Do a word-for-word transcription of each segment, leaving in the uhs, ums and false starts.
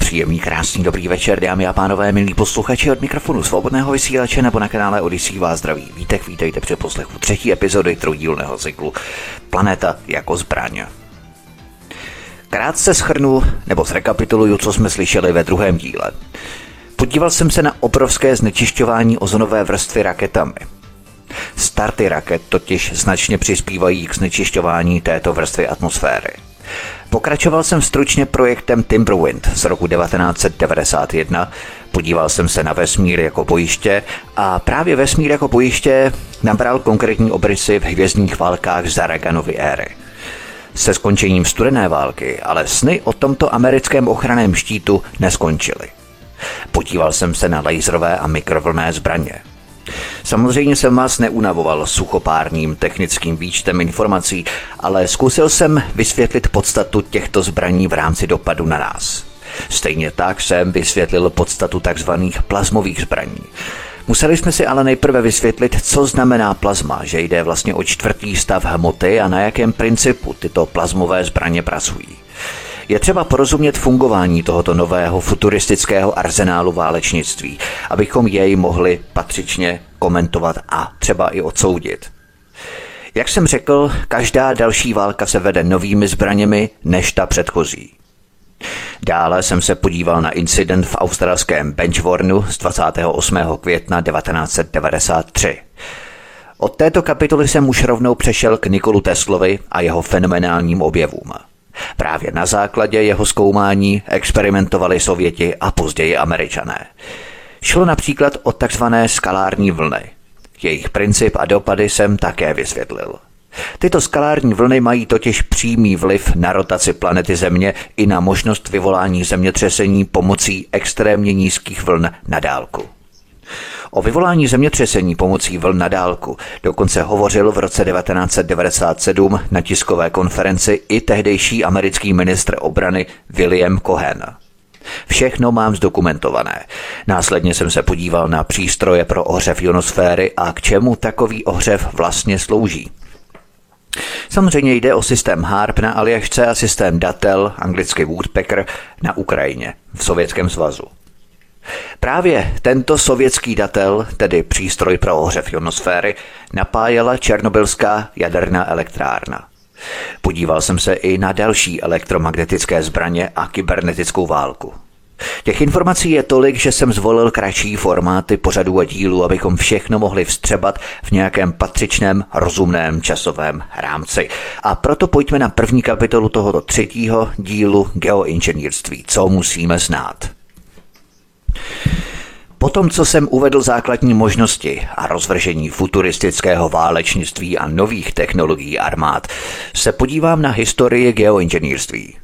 Příjemný, krásný, dobrý večer, dámy a pánové, milí posluchači, od mikrofonu Svobodného vysílače nebo na kanále Odisí vás zdraví Vítek, vítejte při poslechu třetí epizody trojdílného cyklu Planeta jako zbraň. Krátce shrnu nebo zrekapituluju, co jsme slyšeli ve druhém díle. Podíval jsem se na obrovské znečišťování ozonové vrstvy raketami. Starty raket totiž značně přispívají k znečišťování této vrstvy atmosféry. Pokračoval jsem stručně projektem Timberwind z roku devatenáct set devadesát jedna, podíval jsem se na vesmír jako bojiště a právě vesmír jako bojiště nabral konkrétní obrysy v hvězdních válkách Zaraganovy éry. Se skončením studené války ale sny o tomto americkém ochranném štítu neskončily. Podíval jsem se na laserové a mikrovlnné zbraně. Samozřejmě jsem vás neunavoval suchopárním technickým výčtem informací, ale zkusil jsem vysvětlit podstatu těchto zbraní v rámci dopadu na nás. Stejně tak jsem vysvětlil podstatu tzv. Plazmových zbraní. Museli jsme si ale nejprve vysvětlit, co znamená plazma, že jde vlastně o čtvrtý stav hmoty a na jakém principu tyto plazmové zbraně pracují. Je třeba porozumět fungování tohoto nového futuristického arzenálu válečnictví, abychom jej mohli patřičně komentovat a třeba i odsoudit. Jak jsem řekl, každá další válka se vede novými zbraněmi než ta předchozí. Dále jsem se podíval na incident v australském Benchwornu z dvacátého osmého května devatenáct set devadesát tři. Od této kapitoly jsem už rovnou přešel k Nikolu Teslovi a jeho fenomenálním objevům. Právě na základě jeho zkoumání experimentovali Sověti a později Američané. Šlo například o takzvané skalární vlny. Jejich princip a dopady jsem také vysvětlil. Tyto skalární vlny mají totiž přímý vliv na rotaci planety Země i na možnost vyvolání zemětřesení pomocí extrémně nízkých vln na dálku. O vyvolání zemětřesení pomocí vln na dálku dokonce hovořil v roce devatenáct set devadesát sedm na tiskové konferenci i tehdejší americký ministr obrany William Cohen. Všechno mám zdokumentované. Následně jsem se podíval na přístroje pro ohřev ionosféry a k čemu takový ohřev vlastně slouží. Samozřejmě jde o systém HAARP na Aljašce a systém DATEL, anglicky Woodpecker, na Ukrajině, v Sovětském svazu. Právě tento sovětský datel, tedy přístroj pro ohřev ionosféry, napájela černobylská jaderná elektrárna. Podíval jsem se i na další elektromagnetické zbraně a kybernetickou válku. Těch informací je tolik, že jsem zvolil kratší formáty pořadů a dílů, abychom všechno mohli vstřebat v nějakém patřičném, rozumném časovém rámci. A proto pojďme na první kapitolu tohoto třetího dílu geoinženýrství, co musíme znát. Potom, co jsem uvedl základní možnosti a rozvržení futuristického válečnictví a nových technologií armád, se podívám na historii geoinženýrství.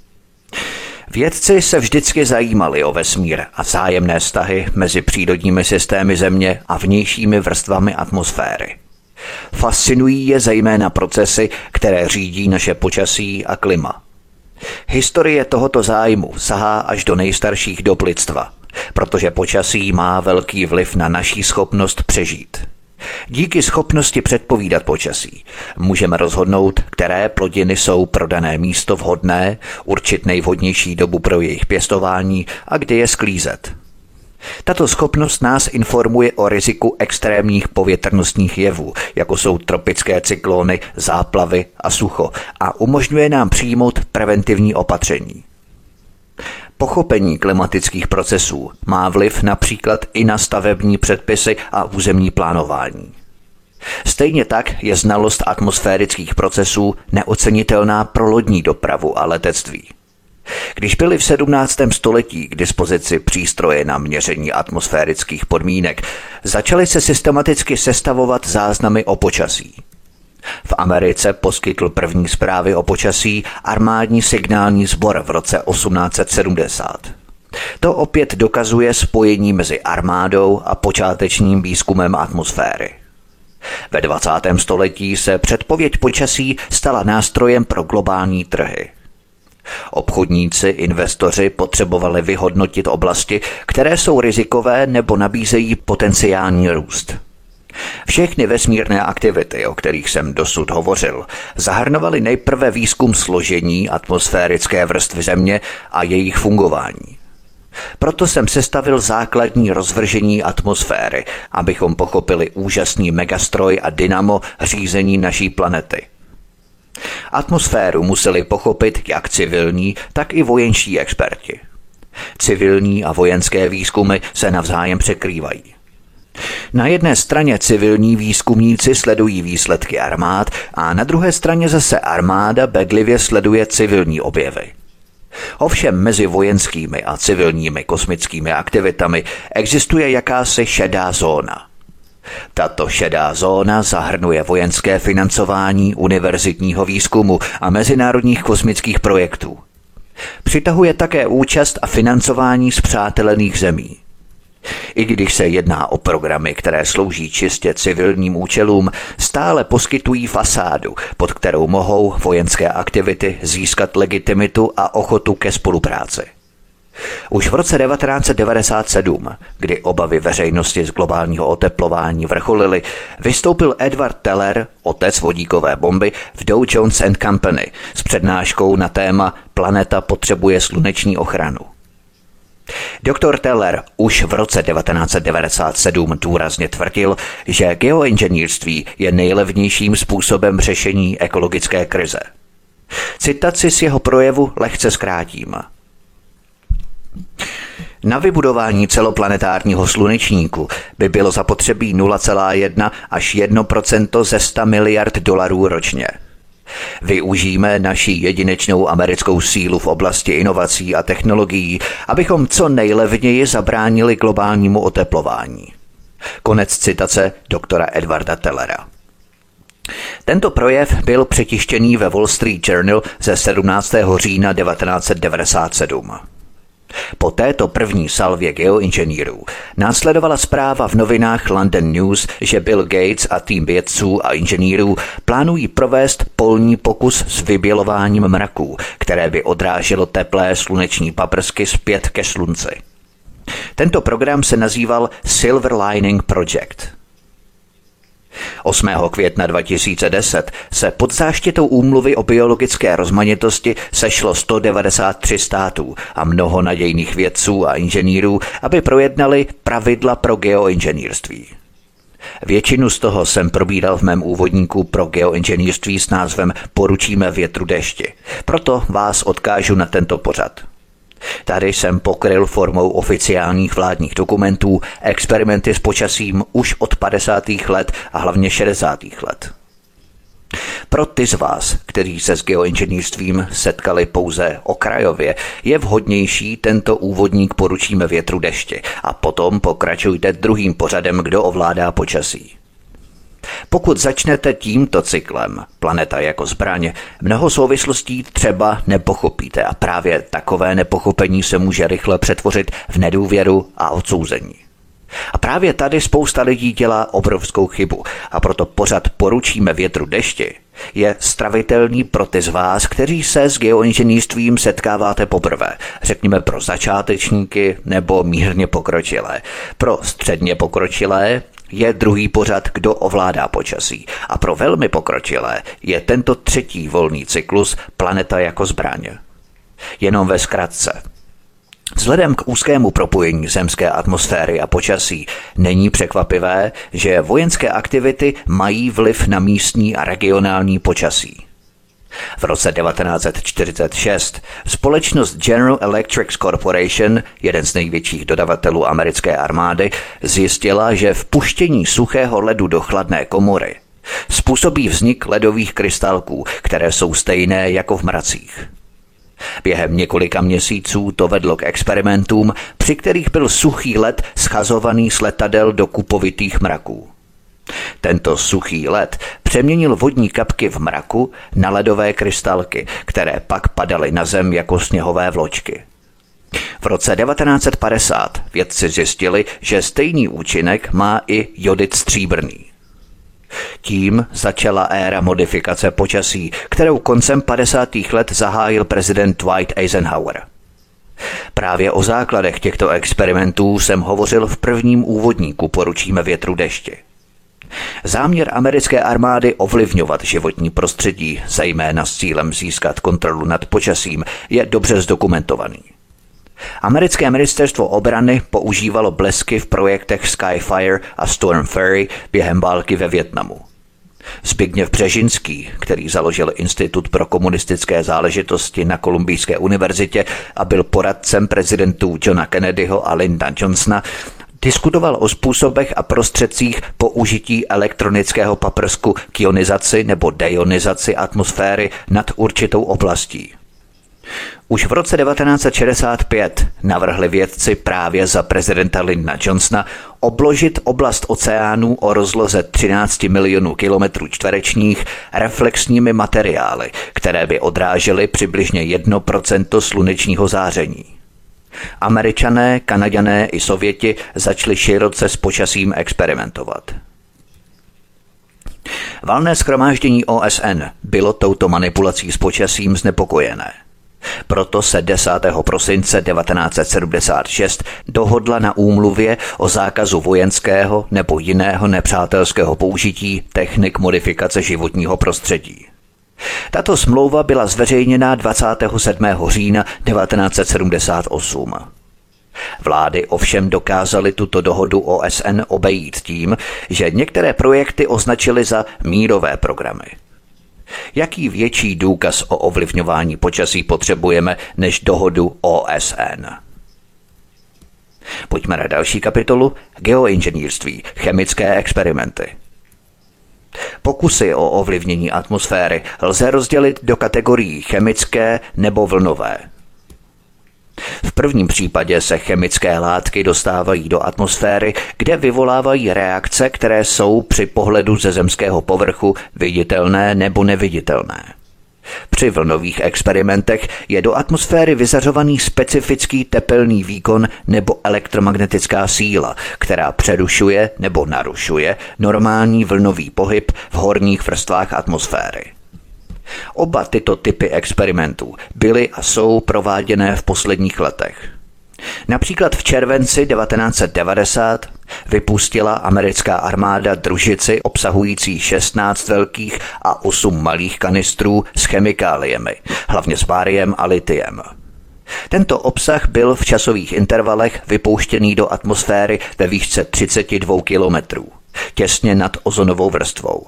Vědci se vždycky zajímali o vesmír a vzájemné vztahy mezi přírodními systémy Země a vnějšími vrstvami atmosféry. Fascinují je zejména procesy, které řídí naše počasí a klima. Historie tohoto zájmu sahá až do nejstarších dob lidstva, protože počasí má velký vliv na naši schopnost přežít. Díky schopnosti předpovídat počasí můžeme rozhodnout, které plodiny jsou pro dané místo vhodné, určit nejvhodnější dobu pro jejich pěstování a kdy je sklízet. Tato schopnost nás informuje o riziku extrémních povětrnostních jevů, jako jsou tropické cyklóny, záplavy a sucho, a umožňuje nám přijmout preventivní opatření. Pochopení klimatických procesů má vliv například i na stavební předpisy a územní plánování. Stejně tak je znalost atmosférických procesů neocenitelná pro lodní dopravu a letectví. Když byly v sedmnáctém století k dispozici přístroje na měření atmosférických podmínek, začaly se systematicky sestavovat záznamy o počasí. V Americe poskytl první zprávy o počasí armádní signální sbor v roce osmnáct set sedmdesát. To opět dokazuje spojení mezi armádou a počátečním výzkumem atmosféry. Ve dvacátém století se předpověď počasí stala nástrojem pro globální trhy. Obchodníci, investoři potřebovali vyhodnotit oblasti, které jsou rizikové nebo nabízejí potenciální růst. Všechny vesmírné aktivity, o kterých jsem dosud hovořil, zahrnovaly nejprve výzkum složení atmosférické vrstvy Země a jejich fungování. Proto jsem sestavil základní rozvržení atmosféry, abychom pochopili úžasný megastroj a dynamo řízení naší planety. Atmosféru museli pochopit jak civilní, tak i vojenští experti. Civilní a vojenské výzkumy se navzájem překrývají. Na jedné straně civilní výzkumníci sledují výsledky armád a na druhé straně zase armáda bedlivě sleduje civilní objevy. Ovšem mezi vojenskými a civilními kosmickými aktivitami existuje jakási šedá zóna. Tato šedá zóna zahrnuje vojenské financování univerzitního výzkumu a mezinárodních kosmických projektů. Přitahuje také účast a financování spřátelených zemí. I když se jedná o programy, které slouží čistě civilním účelům, stále poskytují fasádu, pod kterou mohou vojenské aktivity získat legitimitu a ochotu ke spolupráci. Už v roce devatenáct set devadesát sedm, kdy obavy veřejnosti z globálního oteplování vrcholily, vystoupil Edward Teller, otec vodíkové bomby, v Dow Jones and Company s přednáškou na téma Planeta potřebuje sluneční ochranu. Doktor Teller už v roce devatenáct set devadesát sedm důrazně tvrdil, že geoinženýrství je nejlevnějším způsobem řešení ekologické krize. Citaci z jeho projevu lehce zkrátím. Na vybudování celoplanetárního slunečníku by bylo zapotřebí nula celá jedna až jedno procento ze sto miliard dolarů ročně. Využijeme naši jedinečnou americkou sílu v oblasti inovací a technologií, abychom co nejlevněji zabránili globálnímu oteplování. Konec citace doktora Edwarda Tellera. Tento projev byl přetištěný ve Wall Street Journal ze sedmnáctého října devatenáct set devadesát sedm. Po této první salvě geoinženýrů následovala zpráva v novinách London News, že Bill Gates a tým vědců a inženýrů plánují provést polní pokus s vybělováním mraků, které by odráželo teplé sluneční paprsky zpět ke slunci. Tento program se nazýval Silver Lining Project. osmého května dva tisíce deset se pod záštitou úmluvy o biologické rozmanitosti sešlo sto devadesát tři států a mnoho nadějných vědců a inženýrů, aby projednali pravidla pro geoinženýrství. Většinu z toho jsem probíral v mém úvodníku pro geoinženýrství s názvem Poručíme větru dešti. Proto vás odkážu na tento pořad. Tady jsem pokryl formou oficiálních vládních dokumentů experimenty s počasím už od padesátých let a hlavně šedesátých let. Pro ty z vás, kteří se s geoinženýrstvím setkali pouze okrajově, je vhodnější tento úvodník Poručíme větru dešti a potom pokračujte druhým pořadem Kdo ovládá počasí. Pokud začnete tímto cyklem, Planeta jako zbraň, mnoho souvislostí třeba nepochopíte a právě takové nepochopení se může rychle přetvořit v nedůvěru a odsouzení. A právě tady spousta lidí dělá obrovskou chybu a proto pořad Poručíme větru dešti je stravitelný pro ty z vás, kteří se s geoinženýrstvím setkáváte poprvé, řekněme pro začátečníky nebo mírně pokročilé, pro středně pokročilé, je druhý pořad Kdo ovládá počasí a pro velmi pokročilé je tento třetí volný cyklus Planeta jako zbraň. Jenom ve zkratce. Vzhledem k úzkému propojení zemské atmosféry a počasí není překvapivé, že vojenské aktivity mají vliv na místní a regionální počasí. V roce devatenáct set čtyřicet šest společnost General Electric Corporation, jeden z největších dodavatelů americké armády, zjistila, že vpuštění suchého ledu do chladné komory způsobí vznik ledových krystalků, které jsou stejné jako v mracích. Během několika měsíců to vedlo k experimentům, při kterých byl suchý led schazovaný z letadel do kupovitých mraků. Tento suchý led přeměnil vodní kapky v mraku na ledové krystalky, které pak padaly na zem jako sněhové vločky. V roce devatenáct set padesát vědci zjistili, že stejný účinek má i jodid stříbrný. Tím začala éra modifikace počasí, kterou koncem padesátých let zahájil prezident Dwight Eisenhower. Právě o základech těchto experimentů jsem hovořil v prvním úvodníku Poručíme větru dešti. Záměr americké armády ovlivňovat životní prostředí, zejména s cílem získat kontrolu nad počasím, je dobře zdokumentovaný. Americké ministerstvo obrany používalo blesky v projektech Skyfire a Storm Ferry během války ve Vietnamu. Zbigněv Brzezinski, který založil Institut pro komunistické záležitosti na Kolumbijské univerzitě a byl poradcem prezidentů Johna Kennedyho a Lyndona Johnsona, diskutoval o způsobech a prostředcích použití elektronického paprsku k ionizaci nebo deionizaci atmosféry nad určitou oblastí. Už v roce devatenáct set šedesát pět navrhli vědci právě za prezidenta Lyndona Johnsona obložit oblast oceánů o rozloze třináct milionů kilometrů čtverečních reflexními materiály, které by odrážely přibližně jedno procento slunečního záření. Američané, Kanaďané i Sověti začali široce s počasím experimentovat. Valné shromáždění O S N bylo touto manipulací s počasím znepokojené. Proto se desátého prosince devatenáct set sedmdesát šest dohodla na úmluvě o zákazu vojenského nebo jiného nepřátelského použití technik modifikace životního prostředí. Tato smlouva byla zveřejněna dvacátého sedmého října devatenáct set sedmdesát osm. Vlády ovšem dokázaly tuto dohodu O S N obejít tím, že některé projekty označily za mírové programy. Jaký větší důkaz o ovlivňování počasí potřebujeme než dohodu O S N? Pojďme na další kapitolu: geoinženýrství, chemické experimenty. Pokusy o ovlivnění atmosféry lze rozdělit do kategorií chemické nebo vlnové. V prvním případě se chemické látky dostávají do atmosféry, kde vyvolávají reakce, které jsou při pohledu ze zemského povrchu viditelné nebo neviditelné. Při vlnových experimentech je do atmosféry vyzařovaný specifický tepelný výkon nebo elektromagnetická síla, která přerušuje nebo narušuje normální vlnový pohyb v horních vrstvách atmosféry. Oba tyto typy experimentů byly a jsou prováděné v posledních letech. Například v červenci devatenáct set devadesát vypustila americká armáda družici obsahující šestnáct velkých a osm malých kanistrů s chemikáliemi, hlavně s bariem a litiem. Tento obsah byl v časových intervalech vypouštěný do atmosféry ve výšce třicet dva kilometrů, těsně nad ozonovou vrstvou.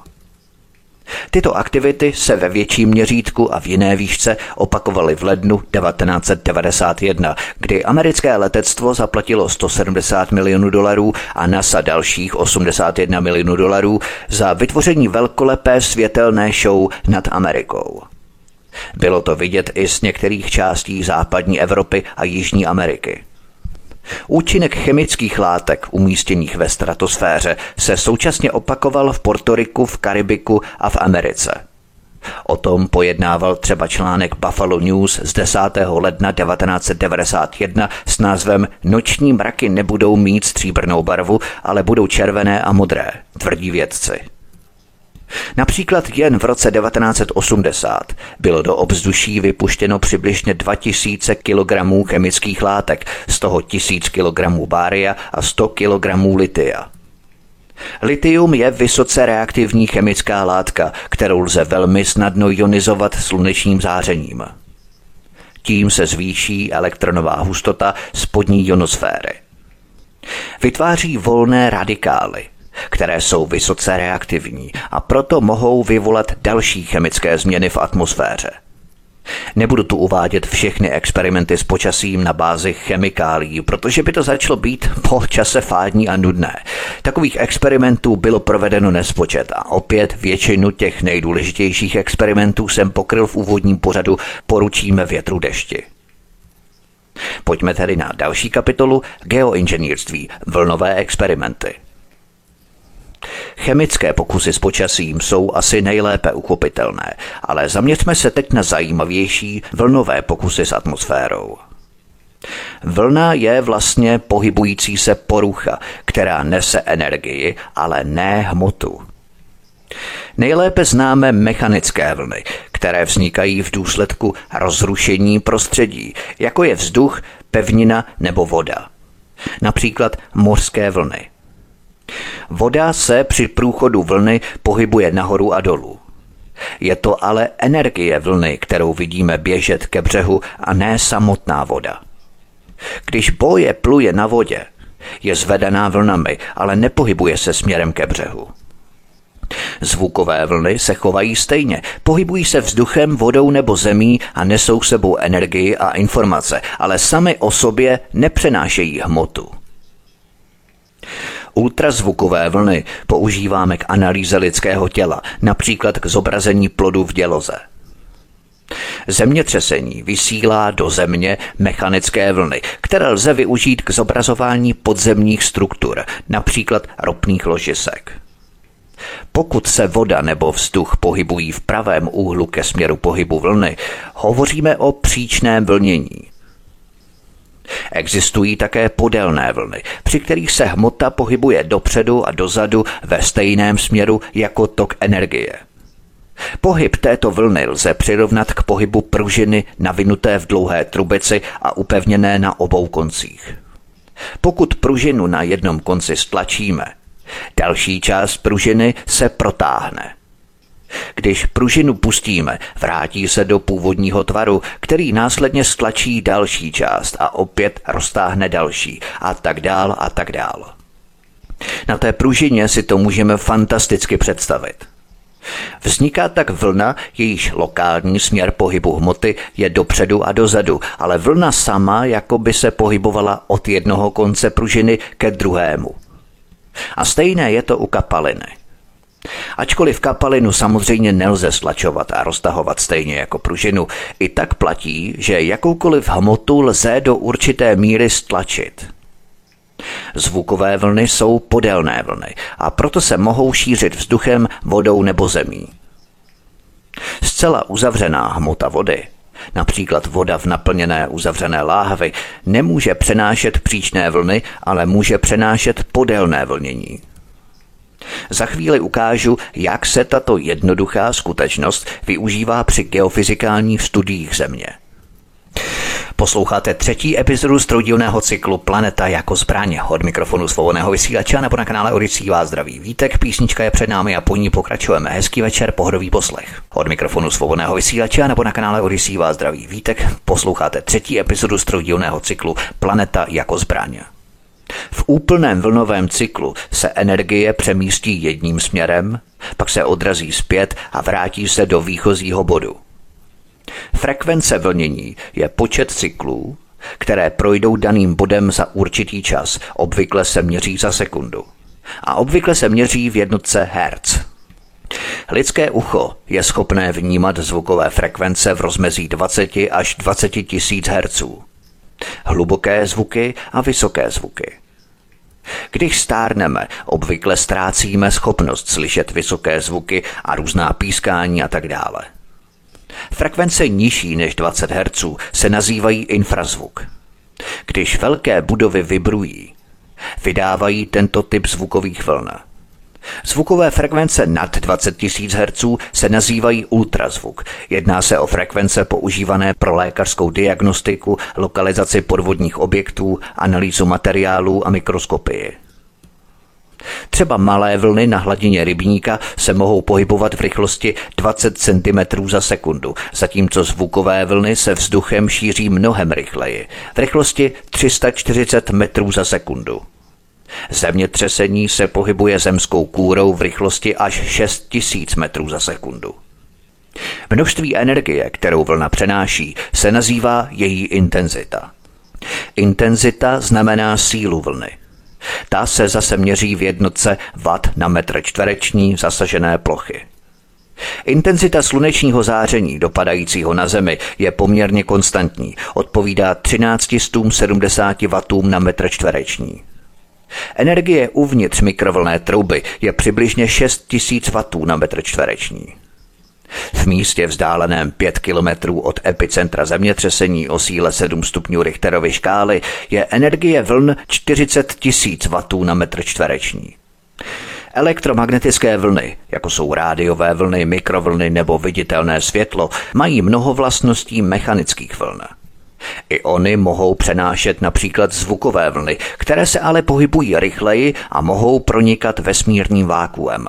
Tyto aktivity se ve větším měřítku a v jiné výšce opakovaly v lednu devatenáct set devadesát jedna, kdy americké letectvo zaplatilo sto sedmdesát milionů dolarů a NASA dalších osmdesát jedna milionů dolarů za vytvoření velkolepé světelné show nad Amerikou. Bylo to vidět i z některých částí západní Evropy a Jižní Ameriky. Účinek chemických látek umístěných ve stratosféře se současně opakoval v Portoriku, v Karibiku a v Americe. O tom pojednával třeba článek Buffalo News z desátého ledna devatenáct set devadesát jedna s názvem Noční mraky nebudou mít stříbrnou barvu, ale budou červené a modré, tvrdí vědci. Například jen v roce devatenáct set osmdesát bylo do obzduší vypuštěno přibližně dva tisíce kilogramů chemických látek, z toho tisíc kilogramů baria a sto kilogramů litia. Litium je vysoce reaktivní chemická látka, kterou lze velmi snadno ionizovat slunečním zářením. Tím se zvýší elektronová hustota spodní ionosféry. Vytváří volné radikály, které jsou vysoce reaktivní a proto mohou vyvolat další chemické změny v atmosféře. Nebudu tu uvádět všechny experimenty s počasím na bázi chemikálií, protože by to začalo být po čase fádní a nudné. Takových experimentů bylo provedeno nespočet a opět většinu těch nejdůležitějších experimentů jsem pokryl v úvodním pořadu Poručíme větru dešti. Pojďme tedy na další kapitolu: geoinženýrství, vlnové experimenty. Chemické pokusy s počasím jsou asi nejlépe uchopitelné, ale zaměřme se teď na zajímavější vlnové pokusy s atmosférou. Vlna je vlastně pohybující se porucha, která nese energii, ale ne hmotu. Nejlépe známe mechanické vlny, které vznikají v důsledku rozrušení prostředí, jako je vzduch, pevnina nebo voda. Například mořské vlny. Voda se při průchodu vlny pohybuje nahoru a dolů. Je to ale energie vlny, kterou vidíme běžet ke břehu, a ne samotná voda. Když boje pluje na vodě, je zvedená vlnami, ale nepohybuje se směrem ke břehu. Zvukové vlny se chovají stejně, pohybují se vzduchem, vodou nebo zemí a nesou sebou energii a informace, ale sami o sobě nepřenášejí hmotu. Ultrazvukové vlny používáme k analýze lidského těla, například k zobrazení plodu v děloze. Zemětřesení vysílá do země mechanické vlny, které lze využít k zobrazování podzemních struktur, například ropných ložisek. Pokud se voda nebo vzduch pohybují v pravém úhlu ke směru pohybu vlny, hovoříme o příčném vlnění. Existují také podélné vlny, při kterých se hmota pohybuje dopředu a dozadu ve stejném směru jako tok energie. Pohyb této vlny lze přirovnat k pohybu pružiny navinuté v dlouhé trubici a upevněné na obou koncích. Pokud pružinu na jednom konci stlačíme, další část pružiny se protáhne. Když pružinu pustíme, vrátí se do původního tvaru, který následně stlačí další část a opět roztáhne další a tak dál a tak dál. Na té pružině si to můžeme fantasticky představit. Vzniká tak vlna, jejíž lokální směr pohybu hmoty je dopředu a dozadu, ale vlna sama jakoby se pohybovala od jednoho konce pružiny ke druhému. A stejné je to u kapaliny. Ačkoliv kapalinu samozřejmě nelze stlačovat a roztahovat stejně jako pružinu, i tak platí, že jakoukoliv hmotu lze do určité míry stlačit. Zvukové vlny jsou podélné vlny a proto se mohou šířit vzduchem, vodou nebo zemí. Zcela uzavřená hmota vody, například voda v naplněné uzavřené láhvi, nemůže přenášet příčné vlny, ale může přenášet podélné vlnění. Za chvíli ukážu, jak se tato jednoduchá skutečnost využívá při geofyzikálních studiích Země. Posloucháte třetí epizodu z troudílného cyklu Planeta jako zbraň. Od mikrofonu svobodného vysílače nebo na kanále Odisí vás zdraví Vítek, písnička je před námi a po ní pokračujeme. Hezký večer, pohodový poslech. Od mikrofonu svobodného vysílače nebo na kanále Odisí vás zdraví Vítek, posloucháte třetí epizodu z troudílného cyklu Planeta jako zbraň. V úplném vlnovém cyklu se energie přemístí jedním směrem, pak se odrazí zpět a vrátí se do výchozího bodu. Frekvence vlnění je počet cyklů, které projdou daným bodem za určitý čas, obvykle se měří za sekundu. A obvykle se měří v jednotce hertz. Lidské ucho je schopné vnímat zvukové frekvence v rozmezí dvacet až dvacet tisíc hertzů. Hluboké zvuky a vysoké zvuky. Když stárneme, obvykle ztrácíme schopnost slyšet vysoké zvuky a různá pískání a tak dále. Frekvence nižší než dvacet hertzů se nazývají infrazvuk. Když velké budovy vibrují, vydávají tento typ zvukových vln. Zvukové frekvence nad dvacet tisíc hertzů se nazývají ultrazvuk. Jedná se o frekvence používané pro lékařskou diagnostiku, lokalizaci podvodních objektů, analýzu materiálů a mikroskopii. Třeba malé vlny na hladině rybníka se mohou pohybovat v rychlosti dvacet centimetrů za sekundu, zatímco zvukové vlny se vzduchem šíří mnohem rychleji, v rychlosti tři sta čtyřicet metrů za sekundu. Zemětřesení se pohybuje zemskou kůrou v rychlosti až šest tisíc metrů za sekundu. Množství energie, kterou vlna přenáší, se nazývá její intenzita. Intenzita znamená sílu vlny. Ta se zase měří v jednotce watt na metr čtvereční zasažené plochy. Intenzita slunečního záření dopadajícího na Zemi je poměrně konstantní, odpovídá tisíc tři sta sedmdesát wattů na metr čtvereční. Energie uvnitř mikrovlnné trouby je přibližně šest tisíc wattů na metr čtvereční. V místě vzdáleném pět kilometrů od epicentra zemětřesení o síle sedm stupňů Richterovy škály je energie vln čtyřicet tisíc wattů na metr čtvereční. Elektromagnetické vlny, jako jsou rádiové vlny, mikrovlny nebo viditelné světlo, mají mnoho vlastností mechanických vln. I oni mohou přenášet například zvukové vlny, které se ale pohybují rychleji a mohou pronikat vesmírným vákuem.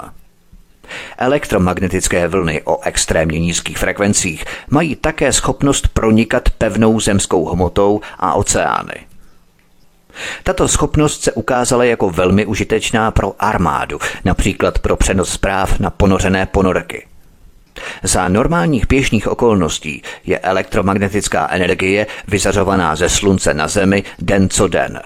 Elektromagnetické vlny o extrémně nízkých frekvencích mají také schopnost pronikat pevnou zemskou hmotou a oceány. Tato schopnost se ukázala jako velmi užitečná pro armádu, například pro přenos zpráv na ponořené ponorky. Za normálních běžných okolností je elektromagnetická energie vyzařovaná ze slunce na Zemi den co den.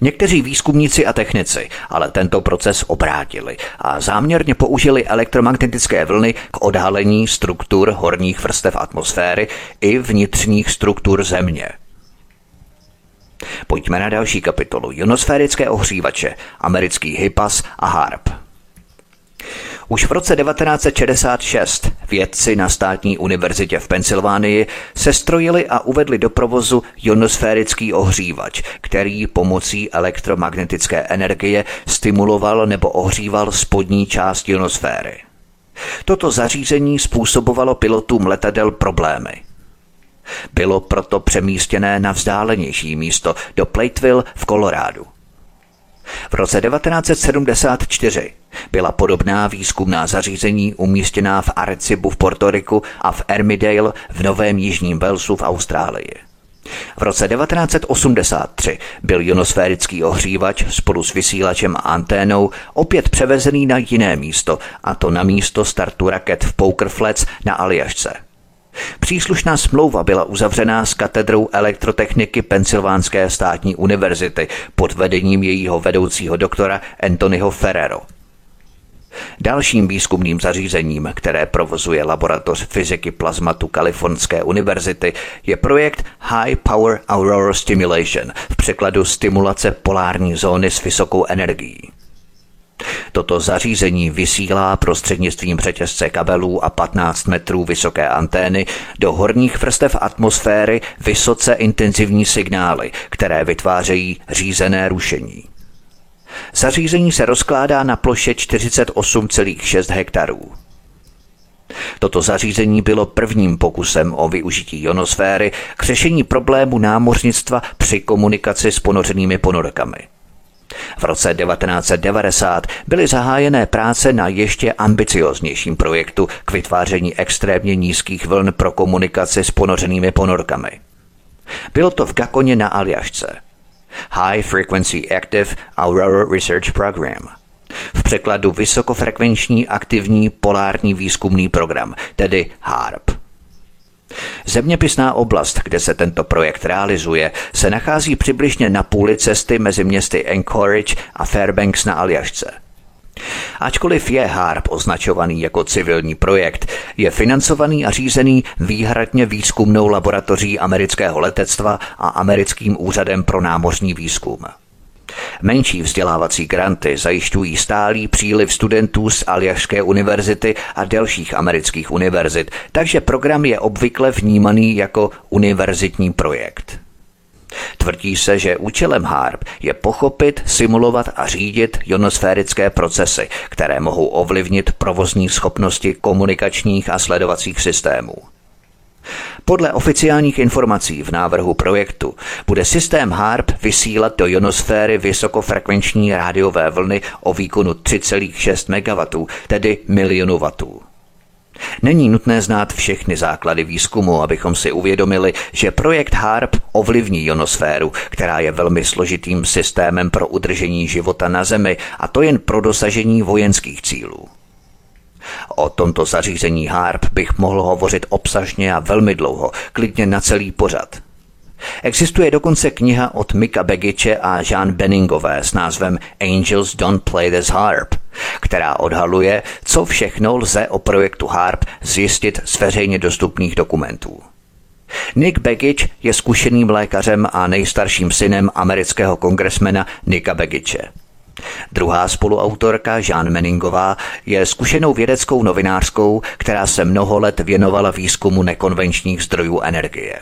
Někteří výzkumníci a technici ale tento proces obrátili a záměrně použili elektromagnetické vlny k odhalení struktur horních vrstev atmosféry i vnitřních struktur Země. Pojďme na další kapitolu: ionosférické ohřívače, americký HiPAS a HAARP. Už v roce devatenáct set šedesát šest vědci na státní univerzitě v Pensylvánii sestrojili a uvedli do provozu ionosférický ohřívač, který pomocí elektromagnetické energie stimuloval nebo ohříval spodní část ionosféry. Toto zařízení způsobovalo pilotům letadel problémy. Bylo proto přemístěné na vzdálenější místo do Platteville v Kolorádu. V roce devatenáct set sedmdesát čtyři byla podobná výzkumná zařízení umístěná v Arecibu v Portoriku a v Armidale v Novém Jižním Walesu v Austrálii. V roce devatenáct set osmdesát tři byl ionosférický ohřívač spolu s vysílačem a anténou opět převezený na jiné místo, a to na místo startu raket v Poker Flats na Aljašce. Příslušná smlouva byla uzavřená s katedrou elektrotechniky Pensylvánské státní univerzity pod vedením jejího vedoucího doktora Anthonyho Ferrero. Dalším výzkumným zařízením, které provozuje laboratoř fyziky plazmatu Kalifornské univerzity, je projekt High Power Auroral Stimulation, v překladu stimulace polární zóny s vysokou energií. Toto zařízení vysílá prostřednictvím řetězce kabelů a patnáct metrů vysoké antény do horních vrstev atmosféry vysoce intenzivní signály, které vytvářejí řízené rušení. Zařízení se rozkládá na ploše čtyřicet osm celá šest hektarů. Toto zařízení bylo prvním pokusem o využití ionosféry k řešení problému námořnictva při komunikaci s ponořenými ponorkami. V roce devatenáct set devadesát byly zahájené práce na ještě ambicioznějším projektu k vytváření extrémně nízkých vln pro komunikaci s ponořenými ponorkami. Bylo to v Gakoně na Aljašce. High Frequency Active Auroral Research Program. V překladu vysokofrekvenční aktivní polární výzkumný program, tedy HAARP. Zeměpisná oblast, kde se tento projekt realizuje, se nachází přibližně na půli cesty mezi městy Anchorage a Fairbanks na Aljašce. Ačkoliv je HAARP označovaný jako civilní projekt, je financovaný a řízený výhradně výzkumnou laboratoří amerického letectva a americkým úřadem pro námořní výzkum. Menší vzdělávací granty zajišťují stálý příliv studentů z Aljašské univerzity a dalších amerických univerzit, takže program je obvykle vnímaný jako univerzitní projekt. Tvrdí se, že účelem HAARP je pochopit, simulovat a řídit ionosférické procesy, které mohou ovlivnit provozní schopnosti komunikačních a sledovacích systémů. Podle oficiálních informací v návrhu projektu bude systém HAARP vysílat do ionosféry vysokofrekvenční rádiové vlny o výkonu tři celá šest megawattů, tedy milionu wattů. Není nutné znát všechny základy výzkumu, abychom si uvědomili, že projekt HAARP ovlivní ionosféru, která je velmi složitým systémem pro udržení života na Zemi, a to jen pro dosažení vojenských cílů. O tomto zařízení HAARP bych mohl hovořit obsažně a velmi dlouho, klidně na celý pořad. Existuje dokonce kniha od Micka Begiče a Jean Benningové s názvem Angels Don't Play This HAARP, která odhaluje, co všechno lze o projektu HAARP zjistit z veřejně dostupných dokumentů. Nick Begich je zkušeným lékařem a nejstarším synem amerického kongresmena Micka Begiče. Druhá spoluautorka, Jean Menningová, je zkušenou vědeckou novinářkou, která se mnoho let věnovala výzkumu nekonvenčních zdrojů energie.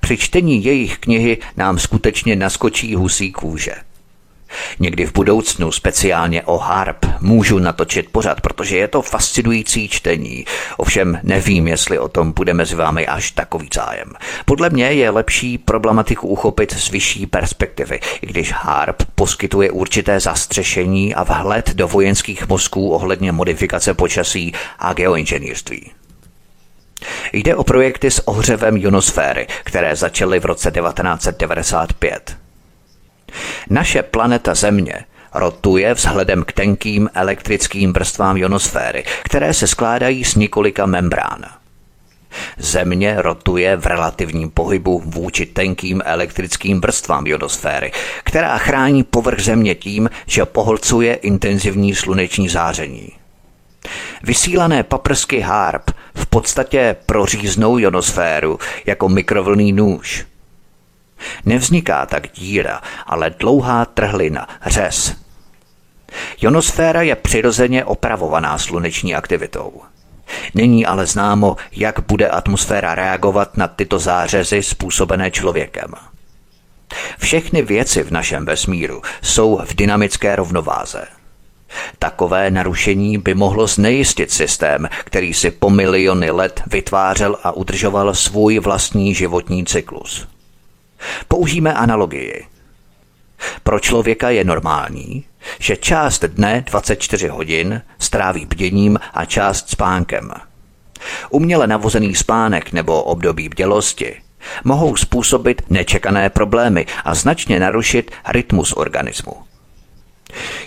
Při čtení jejich knihy nám skutečně naskočí husí kůže. Někdy v budoucnu speciálně o HAARP můžu natočit pořad, protože je to fascinující čtení. Ovšem nevím, jestli o tom bude mezi vámi až takový zájem. Podle mě je lepší problematiku uchopit z vyšší perspektivy, i když HAARP poskytuje určité zastřešení a vhled do vojenských mozků ohledně modifikace počasí a geoinženýrství. Jde o projekty s ohřevem ionosféry, které začaly v roce devatenáct set devadesát pět. Naše planeta Země rotuje vzhledem k tenkým elektrickým vrstvám ionosféry, které se skládají z několika membrán. Země rotuje v relativním pohybu vůči tenkým elektrickým vrstvám ionosféry, která chrání povrch Země tím, že pohlcuje intenzivní sluneční záření. Vysílané paprsky HAARP v podstatě proříznou ionosféru jako mikrovlnný nůž. Nevzniká tak díra, ale dlouhá trhlina, řez. Ionosféra je přirozeně opravovaná sluneční aktivitou. Není ale známo, jak bude atmosféra reagovat na tyto zářezy způsobené člověkem. Všechny věci v našem vesmíru jsou v dynamické rovnováze. Takové narušení by mohlo znejistit systém, který si po miliony let vytvářel a udržoval svůj vlastní životní cyklus. Použijeme analogii. Pro člověka je normální, že část dne dvacet čtyři hodin stráví bděním a část spánkem. Uměle navozený spánek nebo období bdělosti mohou způsobit nečekané problémy a značně narušit rytmus organismu.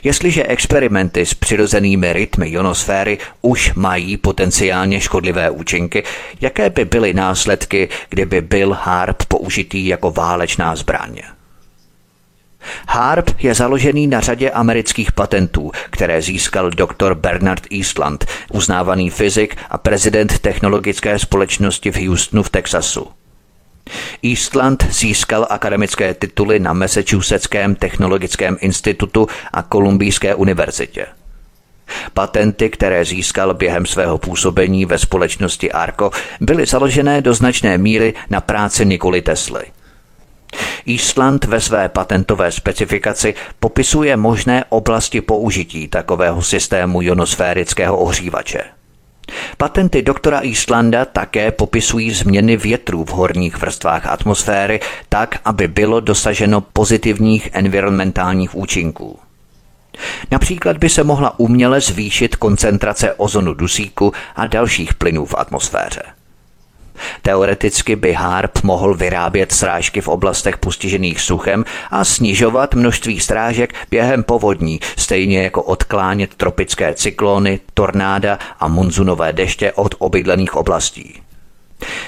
Jestliže experimenty s přirozenými rytmy ionosféry už mají potenciálně škodlivé účinky, jaké by byly následky, kdyby byl HAARP použitý jako válečná zbraň? HAARP je založený na řadě amerických patentů, které získal doktor Bernard Eastland, uznávaný fyzik a prezident technologické společnosti v Houstonu v Texasu. Eastland získal akademické tituly na Massachusettském technologickém institutu a Kolumbijské univerzitě. Patenty, které získal během svého působení ve společnosti ARCO, byly založené do značné míry na práci Nikoly Tesly. Eastland ve své patentové specifikaci popisuje možné oblasti použití takového systému ionosférického ohřívače. Patenty doktora Eastlanda také popisují změny větrů v horních vrstvách atmosféry tak, aby bylo dosaženo pozitivních environmentálních účinků. Například by se mohla uměle zvýšit koncentrace ozonu dusíku a dalších plynů v atmosféře. Teoreticky by HAARP mohl vyrábět srážky v oblastech postižených suchem a snižovat množství srážek během povodní, stejně jako odklánět tropické cyklóny, tornáda a monzunové deště od obydlených oblastí.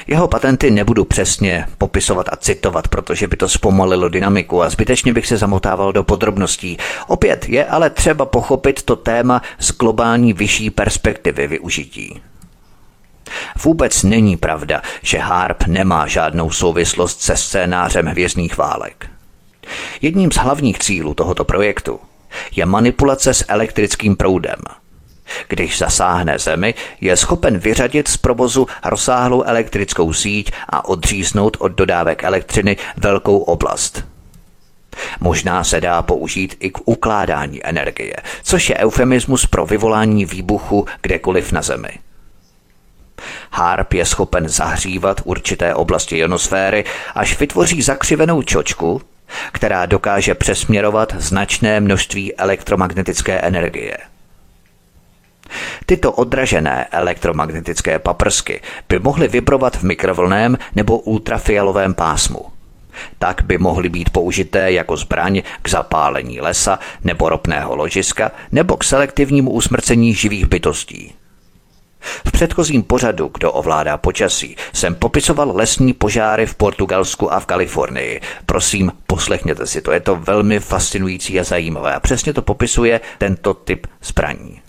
Jeho patenty nebudu přesně popisovat a citovat, protože by to zpomalilo dynamiku a zbytečně bych se zamotával do podrobností. Opět je ale třeba pochopit to téma z globální vyšší perspektivy využití. Vůbec není pravda, že HAARP nemá žádnou souvislost se scénářem hvězdných válek. Jedním z hlavních cílů tohoto projektu je manipulace s elektrickým proudem. Když zasáhne Zemi, je schopen vyřadit z provozu rozsáhlou elektrickou síť a odříznout od dodávek elektřiny velkou oblast. Možná se dá použít i k ukládání energie, což je eufemismus pro vyvolání výbuchu kdekoliv na Zemi. HAARP je schopen zahřívat určité oblasti ionosféry, až vytvoří zakřivenou čočku, která dokáže přesměrovat značné množství elektromagnetické energie. Tyto odražené elektromagnetické paprsky by mohly vibrovat v mikrovlnném nebo ultrafialovém pásmu. Tak by mohly být použité jako zbraň k zapálení lesa nebo ropného ložiska nebo k selektivnímu usmrcení živých bytostí. V předchozím pořadu Kdo ovládá počasí jsem popisoval lesní požáry v Portugalsku a v Kalifornii. Prosím, poslechněte si to, je to velmi fascinující a zajímavé. A přesně to popisuje tento typ zbraní.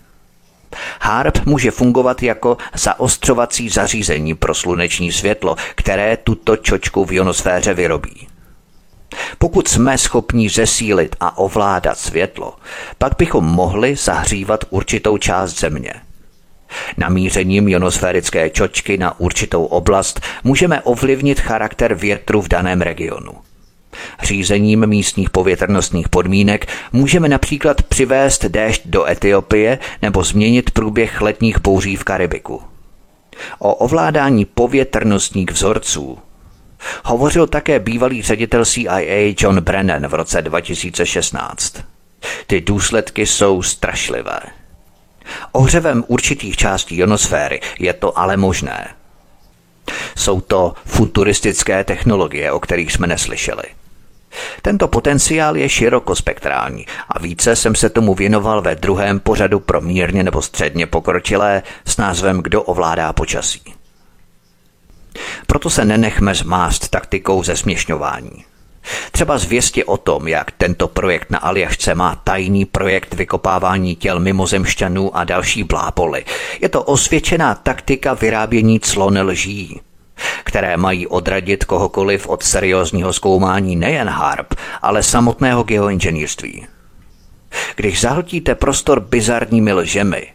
HAARP může fungovat jako zaostřovací zařízení pro sluneční světlo, které tuto čočku v ionosféře vyrobí. Pokud jsme schopni zesílit a ovládat světlo, pak bychom mohli zahřívat určitou část Země. Namířením ionosférické čočky na určitou oblast můžeme ovlivnit charakter větru v daném regionu. Řízením místních povětrnostních podmínek můžeme například přivést déšť do Etiopie nebo změnit průběh letních bouří v Karibiku. O ovládání povětrnostních vzorců hovořil také bývalý ředitel C I A John Brennan v roce dva tisíce šestnáct. Ty důsledky jsou strašlivé. Ohřevem určitých částí ionosféry je to ale možné. Jsou to futuristické technologie, o kterých jsme neslyšeli. Tento potenciál je širokospektrální a více jsem se tomu věnoval ve druhém pořadu pro mírně nebo středně pokročilé s názvem Kdo ovládá počasí. Proto se nenechme zmást taktikou zesměšňování. Třeba zvěstě o tom, jak tento projekt na Aljašce má tajný projekt vykopávání těl mimozemšťanů a další bláboli. Je to osvědčená taktika vyrábění clon lží, které mají odradit kohokoliv od seriózního zkoumání nejen HAARP, ale samotného geoinženýrství. Když zahltíte prostor bizarními lžemi,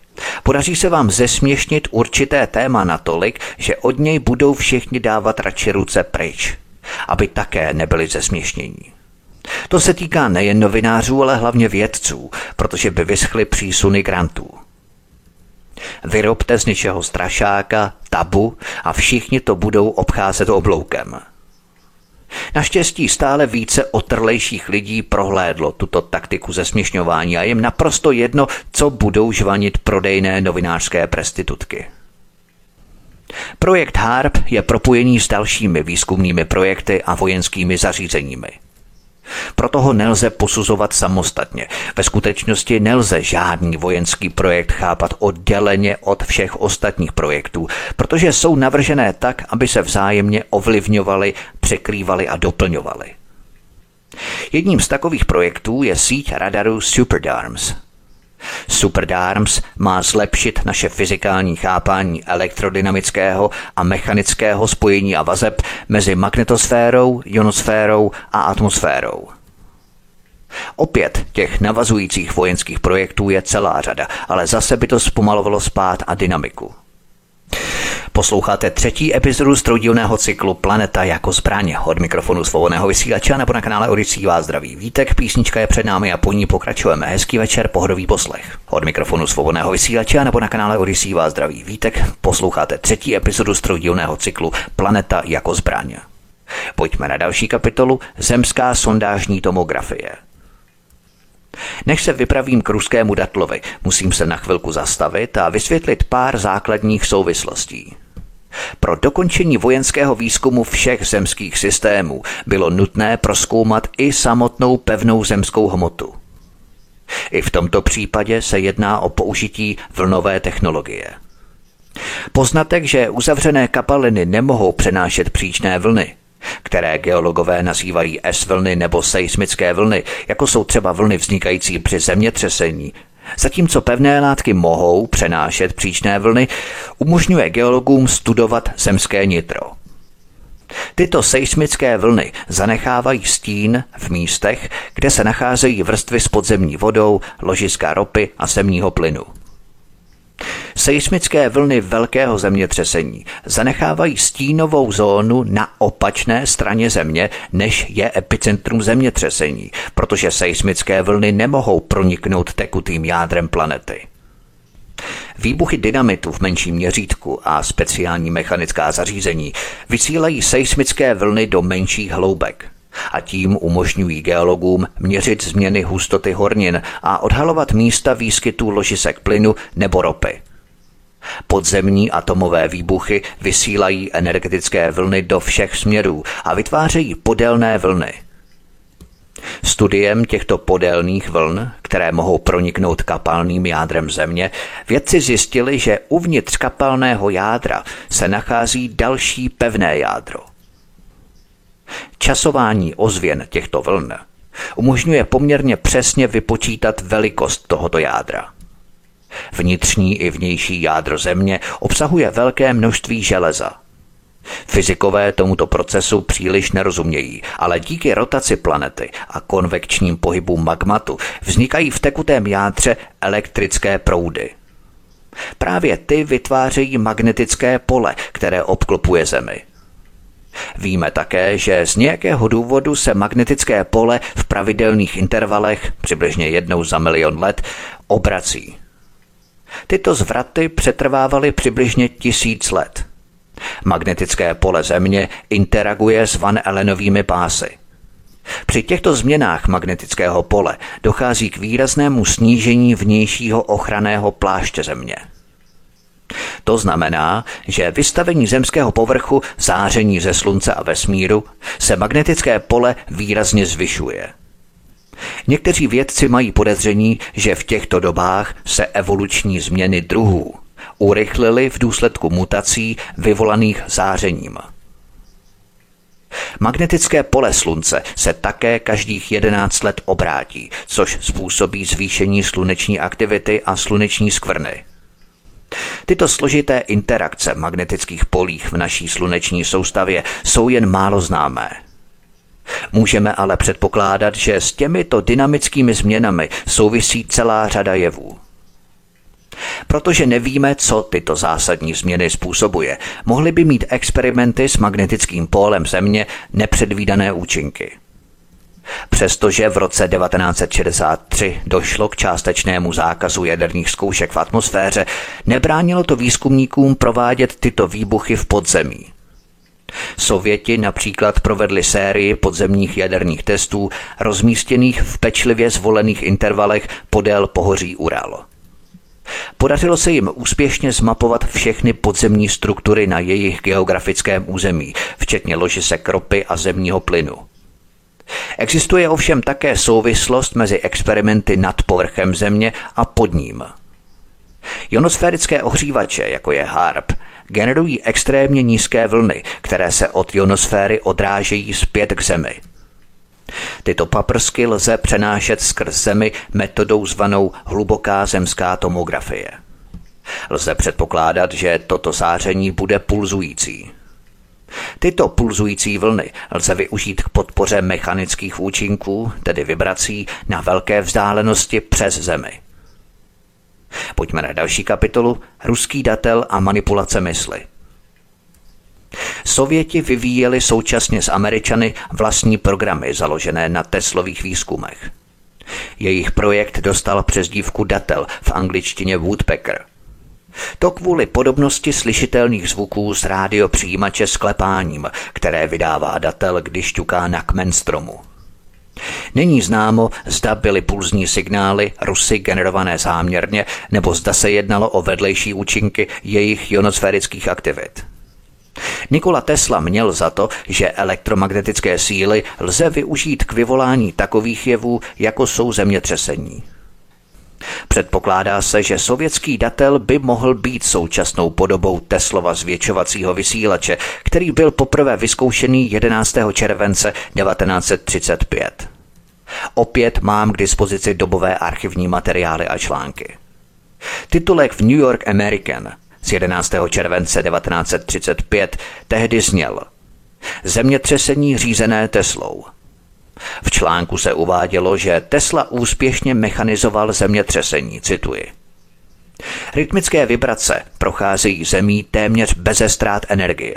podaří se vám zesměšnit určité téma natolik, že od něj budou všichni dávat radši ruce pryč, aby také nebyli zesměšnění. To se týká nejen novinářů, ale hlavně vědců, protože by vyschly přísuny grantů. Vyrobte z něčeho strašáka, tabu a všichni to budou obcházet obloukem. Naštěstí stále více otrlejších lidí prohlédlo tuto taktiku zesměšňování a jim naprosto jedno, co budou žvanit prodejné novinářské prestitutky. Projekt HAARP je propojený s dalšími výzkumnými projekty a vojenskými zařízeními. Proto ho nelze posuzovat samostatně. Ve skutečnosti nelze žádný vojenský projekt chápat odděleně od všech ostatních projektů, protože jsou navržené tak, aby se vzájemně ovlivňovaly, překrývaly a doplňovaly. Jedním z takových projektů je síť radarů SuperDARMS. SuperDARMS má zlepšit naše fyzikální chápání elektrodynamického a mechanického spojení a vazeb mezi magnetosférou, ionosférou a atmosférou. Opět těch navazujících vojenských projektů je celá řada, ale zase by to zpomalovalo spád a dynamiku. Posloucháte třetí epizodu z troudílného cyklu Planeta jako zbraň. Od mikrofonu svobodného vysílače nebo na kanále Odisí vás zdraví Vítek, písnička je před námi a po ní pokračujeme. Hezký večer, pohodový poslech. Od mikrofonu svobodného vysílače nebo na kanále Odisí vás zdraví Vítek, posloucháte třetí epizodu z troudílného cyklu Planeta jako zbraň. Pojďme na další kapitolu, zemská sondážní tomografie. Než se vypravím k ruskému Datlovi, musím se na chvilku zastavit a vysvětlit pár základních souvislostí. Pro dokončení vojenského výzkumu všech zemských systémů bylo nutné prozkoumat i samotnou pevnou zemskou hmotu. I v tomto případě se jedná o použití vlnové technologie. Poznatek, že uzavřené kapaliny nemohou přenášet příčné vlny, které geologové nazývají S-vlny nebo seismické vlny, jako jsou třeba vlny vznikající při zemětřesení, zatímco pevné látky mohou přenášet příčné vlny, umožňuje geologům studovat zemské nitro. Tyto seismické vlny zanechávají stín v místech, kde se nacházejí vrstvy s podzemní vodou, ložiska ropy a zemního plynu. Seismické vlny velkého zemětřesení zanechávají stínovou zónu na opačné straně země, než je epicentrum zemětřesení, protože seismické vlny nemohou proniknout tekutým jádrem planety. Výbuchy dynamitu v menším měřítku a speciální mechanická zařízení vysílají seismické vlny do menších hloubek a tím umožňují geologům měřit změny hustoty hornin a odhalovat místa výskytu ložisek plynu nebo ropy. Podzemní atomové výbuchy vysílají energetické vlny do všech směrů a vytvářejí podélné vlny. Studiem těchto podélných vln, které mohou proniknout kapalným jádrem země, vědci zjistili, že uvnitř kapalného jádra se nachází další pevné jádro. Časování ozvěn těchto vln umožňuje poměrně přesně vypočítat velikost tohoto jádra. Vnitřní i vnější jádro země obsahuje velké množství železa. Fyzikové tomuto procesu příliš nerozumějí, ale díky rotaci planety a konvekčním pohybům magmatu vznikají v tekutém jádře elektrické proudy. Právě ty vytvářejí magnetické pole, které obklopuje Zemi. Víme také, že z nějakého důvodu se magnetické pole v pravidelných intervalech, přibližně jednou za milion let, obrací. Tyto zvraty přetrvávaly přibližně tisíc let. Magnetické pole Země interaguje s Van Allenovými pásy. Při těchto změnách magnetického pole dochází k výraznému snížení vnějšího ochranného pláště Země. To znamená, že vystavení zemského povrchu, záření ze slunce a vesmíru, se magnetické pole výrazně zvyšuje. Někteří vědci mají podezření, že v těchto dobách se evoluční změny druhů urychlily v důsledku mutací vyvolaných zářením. Magnetické pole Slunce se také každých jedenáct let obrátí, což způsobí zvýšení sluneční aktivity a sluneční skvrny. Tyto složité interakce magnetických polích v naší sluneční soustavě jsou jen málo známé. Můžeme ale předpokládat, že s těmito dynamickými změnami souvisí celá řada jevů. Protože nevíme, co tyto zásadní změny způsobuje, mohly by mít experimenty s magnetickým pólem Země nepředvídané účinky. Přestože v roce devatenáct set šedesát tři došlo k částečnému zákazu jaderných zkoušek v atmosféře, nebránilo to výzkumníkům provádět tyto výbuchy v podzemí. Sověti například provedli sérii podzemních jaderných testů, rozmístěných v pečlivě zvolených intervalech podél pohoří Ural. Podařilo se jim úspěšně zmapovat všechny podzemní struktury na jejich geografickém území, včetně ložisek ropy a zemního plynu. Existuje ovšem také souvislost mezi experimenty nad povrchem Země a pod ním. Ionosférické ohřívače, jako je HAARP, generují extrémně nízké vlny, které se od ionosféry odrážejí zpět k Zemi. Tyto paprsky lze přenášet skrz Zemi metodou zvanou hluboká zemská tomografie. Lze předpokládat, že toto záření bude pulzující. Tyto pulzující vlny lze využít k podpoře mechanických účinků, tedy vibrací, na velké vzdálenosti přes Zemi. Pojďme na další kapitolu Ruský datel a manipulace mysli. Sověti vyvíjeli současně s Američany vlastní programy založené na Teslových výzkumech. Jejich projekt dostal přezdívku DATEL, v angličtině Woodpecker. To kvůli podobnosti slyšitelných zvuků z rádiopřijímače s klepáním, které vydává datel, když ťuká na kmen stromu. Není známo, zda byly pulzní signály Rusy generované záměrně, nebo zda se jednalo o vedlejší účinky jejich ionosférických aktivit. Nikola Tesla měl za to, že elektromagnetické síly lze využít k vyvolání takových jevů, jako jsou zemětřesení. Předpokládá se, že sovětský datel by mohl být současnou podobou Teslova zvětšovacího vysílače, který byl poprvé vyzkoušený jedenáctého července devatenáct set třicet pět. Opět mám k dispozici dobové archivní materiály a články. Titulek v New York American z jedenáctého července devatenáct set třicet pět tehdy zněl Zemětřesení řízené Teslou. V článku se uvádělo, že Tesla úspěšně mechanizoval zemětřesení, cituji. Rytmické vibrace procházejí zemí téměř beze ztrát energie.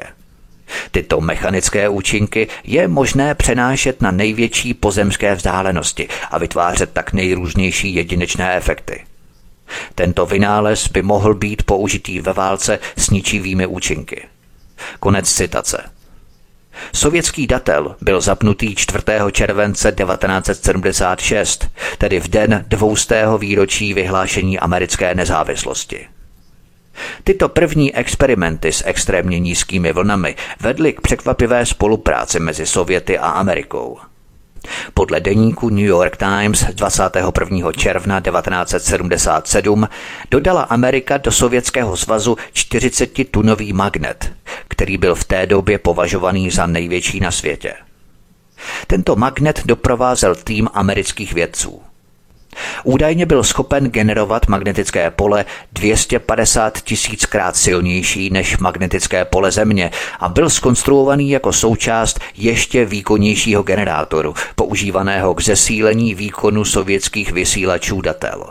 Tyto mechanické účinky je možné přenášet na největší pozemské vzdálenosti a vytvářet tak nejrůznější jedinečné efekty. Tento vynález by mohl být použitý ve válce s ničivými účinky. Konec citace. Sovětský datel byl zapnutý čtvrtého července devatenáct set sedmdesát šest, tedy v den dvoustého výročí vyhlášení americké nezávislosti. Tyto první experimenty s extrémně nízkými vlnami vedly k překvapivé spolupráci mezi Sověty a Amerikou. Podle deníku New York Times dvacátého prvního června devatenáct set sedmdesát sedm dodala Amerika do Sovětského svazu čtyřicetitunový magnet, který byl v té době považovaný za největší na světě. Tento magnet doprovázel tým amerických vědců. Údajně byl schopen generovat magnetické pole dvě stě padesát tisíckrát silnější než magnetické pole Země a byl zkonstruovaný jako součást ještě výkonnějšího generátoru, používaného k zesílení výkonu sovětských vysílačů datel.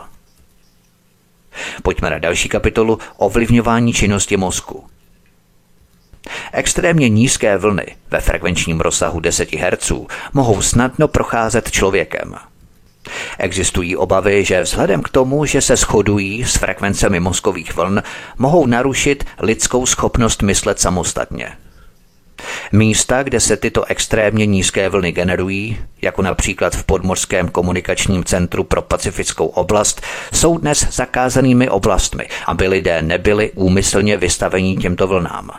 Pojďme na další kapitolu Ovlivňování činnosti mozku. Extrémně nízké vlny ve frekvenčním rozsahu deset hertzů mohou snadno procházet člověkem. Existují obavy, že vzhledem k tomu, že se shodují s frekvencemi mozkových vln, mohou narušit lidskou schopnost myslet samostatně. Místa, kde se tyto extrémně nízké vlny generují, jako například v Podmořském komunikačním centru pro pacifickou oblast, jsou dnes zakázanými oblastmi, aby lidé nebyli úmyslně vystaveni těmto vlnám.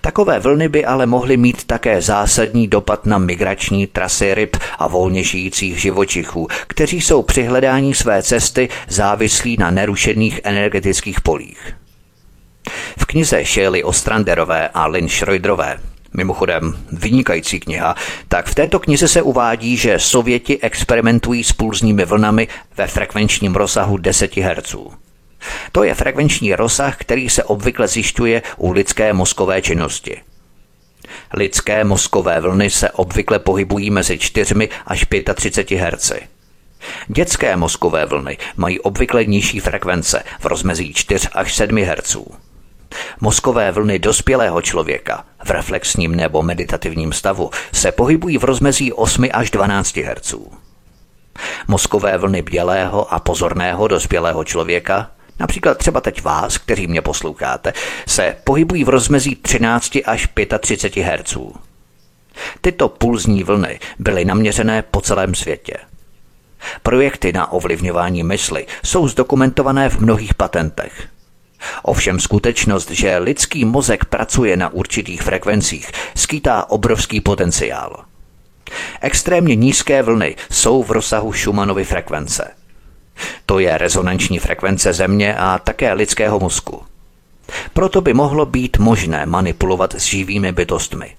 Takové vlny by ale mohly mít také zásadní dopad na migrační trasy ryb a volně žijících živočichů, kteří jsou při hledání své cesty závislí na nerušených energetických polích. V knize Shelley Ostranderové a Lynn Schroederové, mimochodem vynikající kniha, tak v této knize se uvádí, že Sověti experimentují s pulzními vlnami ve frekvenčním rozsahu deset hertzů. To je frekvenční rozsah, který se obvykle zjišťuje u lidské mozkové činnosti. Lidské mozkové vlny se obvykle pohybují mezi čtyřmi až třiceti pěti hertzy. Dětské mozkové vlny mají obvykle nižší frekvence v rozmezí čtyři až sedm hertzů. Mozkové vlny dospělého člověka v reflexním nebo meditativním stavu se pohybují v rozmezí osm až dvanáct hertzů. Mozkové vlny bdělého a pozorného dospělého člověka, například třeba teď vás, kteří mě posloucháte, se pohybují v rozmezí třináct až třicet pět hertzů. Tyto pulzní vlny byly naměřené po celém světě. Projekty na ovlivňování mysli jsou zdokumentované v mnohých patentech. Ovšem skutečnost, že lidský mozek pracuje na určitých frekvencích, skýtá obrovský potenciál. Extrémně nízké vlny jsou v rozsahu Schumannovy frekvence. To je rezonanční frekvence Země a také lidského mozku. Proto by mohlo být možné manipulovat s živými bytostmi.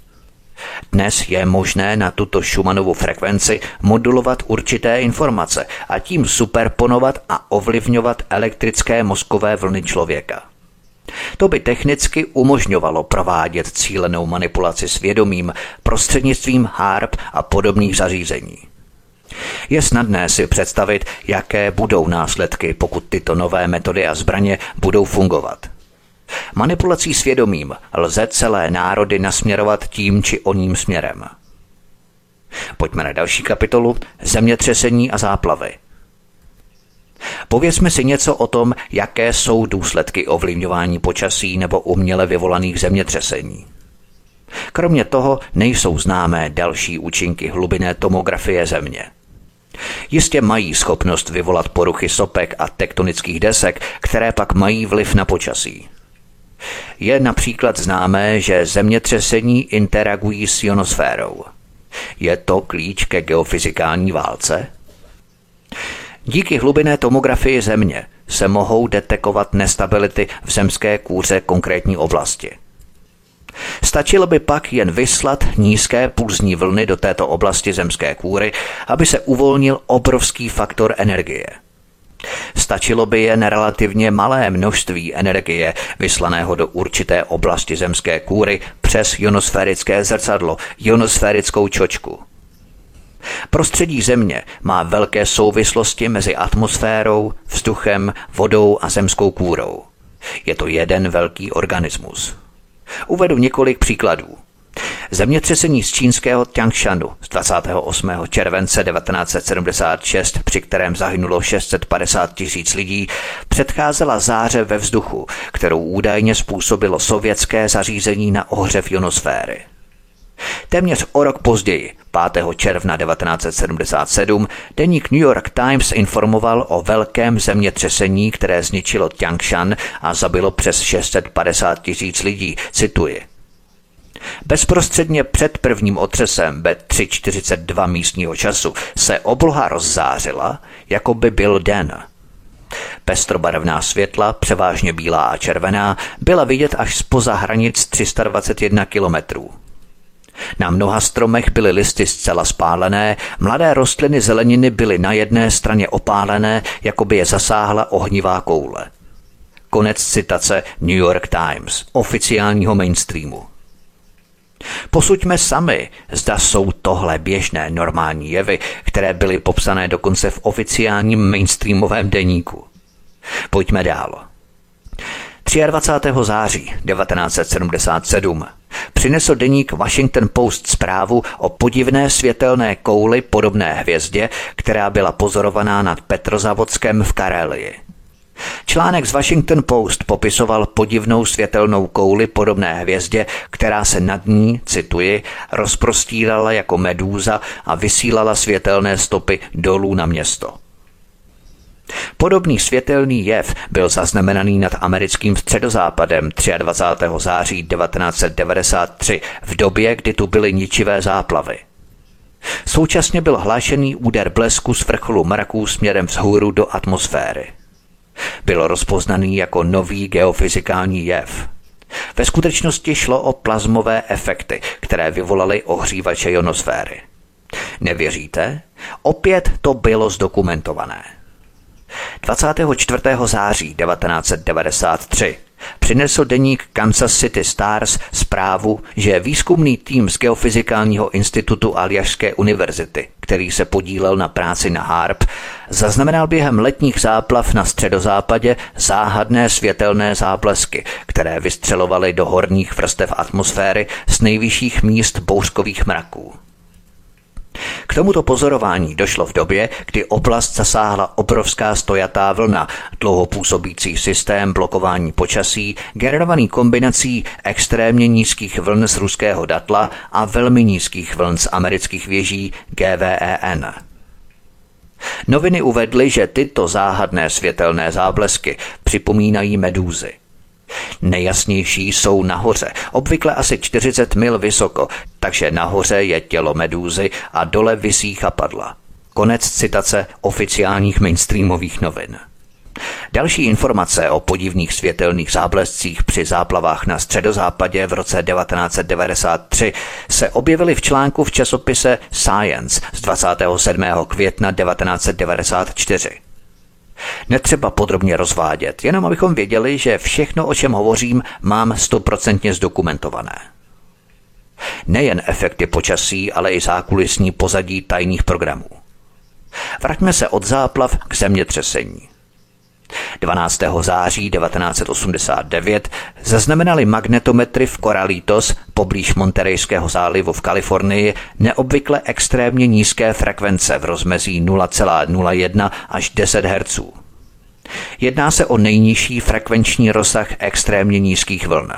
Dnes je možné na tuto Schumannovu frekvenci modulovat určité informace a tím superponovat a ovlivňovat elektrické mozkové vlny člověka. To by technicky umožňovalo provádět cílenou manipulaci s vědomím prostřednictvím HAARP a podobných zařízení. Je snadné si představit, jaké budou následky, pokud tyto nové metody a zbraně budou fungovat. Manipulací s vědomím lze celé národy nasměrovat tím či oním směrem. Pojďme na další kapitolu Zemětřesení a záplavy. Povězme si něco o tom, jaké jsou důsledky ovlivňování počasí nebo uměle vyvolaných zemětřesení. Kromě toho nejsou známé další účinky hlubinné tomografie Země. Jistě mají schopnost vyvolat poruchy sopek a tektonických desek, které pak mají vliv na počasí. Je například známé, že zemětřesení interagují s ionosférou. Je to klíč ke geofyzikální válce? Díky hlubinné tomografii Země se mohou detekovat nestability v zemské kůře konkrétní oblasti. Stačilo by pak jen vyslat nízké pulzní vlny do této oblasti zemské kůry, aby se uvolnil obrovský faktor energie. Stačilo by jen relativně malé množství energie vyslaného do určité oblasti zemské kůry přes ionosférické zrcadlo, ionosférickou čočku. Prostředí Země má velké souvislosti mezi atmosférou, vzduchem, vodou a zemskou kůrou. Je to jeden velký organismus. Uvedu několik příkladů. Zemětřesení z čínského Ťangšanu z dvacátého osmého července devatenáct set sedmdesát šest, při kterém zahynulo šest set padesát tisíc lidí, předcházela záře ve vzduchu, kterou údajně způsobilo sovětské zařízení na ohřev ionosféry. Téměř o rok později, pátého června devatenáct set sedmdesát sedm, deník New York Times informoval o velkém zemětřesení, které zničilo Ťangshan a zabilo přes šest set padesát tisíc lidí, cituji. Bezprostředně před prvním otřesem ve tři čtyřicet dva místního času se obloha rozzářila, jako by byl den. Pestrobarevná světla, převážně bílá a červená, byla vidět až spoza hranic tři sta dvacet jedna kilometrů. Na mnoha stromech byly listy zcela spálené, mladé rostliny zeleniny byly na jedné straně opálené, jako by je zasáhla ohnivá koule. Konec citace New York Times, oficiálního mainstreamu. Posuďme sami, zda jsou tohle běžné normální jevy, které byly popsané dokonce v oficiálním mainstreamovém deníku. Pojďme dál. dvacátého třetího září devatenáct set sedmdesát sedm přinesl deník Washington Post zprávu o podivné světelné kouli podobné hvězdě, která byla pozorovaná nad Petrozavodském v Karelii. Článek z Washington Post popisoval podivnou světelnou kouli podobné hvězdě, která se nad ní, cituji, rozprostírala jako medúza a vysílala světelné stopy dolů na město. Podobný světelný jev byl zaznamenaný nad americkým středozápadem dvacátého třetího září devatenáct set devadesát tři v době, kdy tu byly ničivé záplavy. Současně byl hlášený úder blesku z vrcholu mraků směrem vzhůru do atmosféry. Byl rozpoznaný jako nový geofyzikální jev. Ve skutečnosti šlo o plazmové efekty, které vyvolaly ohřívače ionosféry. Nevěříte? Opět to bylo zdokumentované. dvacátého čtvrtého září devatenáct set devadesát tři přinesl deník Kansas City Stars zprávu, že výzkumný tým z Geofyzikálního institutu Aljašské univerzity, který se podílel na práci na HAARP, zaznamenal během letních záplav na středozápadě záhadné světelné záblesky, které vystřelovaly do horních vrstev atmosféry z nejvyšších míst bouřkových mraků. K tomuto pozorování došlo v době, kdy oblast zasáhla obrovská stojatá vlna, dlouho působící systém blokování počasí, generovaný kombinací extrémně nízkých vln z ruského datla a velmi nízkých vln z amerických věží G V E N. Noviny uvedly, že tyto záhadné světelné záblesky připomínají medúzy. Nejjasnější jsou nahoře, obvykle asi čtyřicet mil vysoko, takže nahoře je tělo medúzy a dole visí chapadla. Konec citace oficiálních mainstreamových novin. Další informace o podivných světelných záblescích při záplavách na středozápadě v roce devatenáct set devadesát tři se objevily v článku v časopise Science z dvacátého sedmého května devatenáct set devadesát čtyři. Netřeba podrobně rozvádět, jenom abychom věděli, že všechno, o čem hovořím, mám stoprocentně zdokumentované. Nejen efekty počasí, ale i zákulisní pozadí tajných programů. Vraťme se od záplav k zemětřesení. dvanáctého září devatenáct set osmdesát devět zaznamenali magnetometry v Coralitos poblíž Monterejského zálivu v Kalifornii neobvykle extrémně nízké frekvence v rozmezí nula celá nula jedna až deset hertzů. Jedná se o nejnižší frekvenční rozsah extrémně nízkých vln.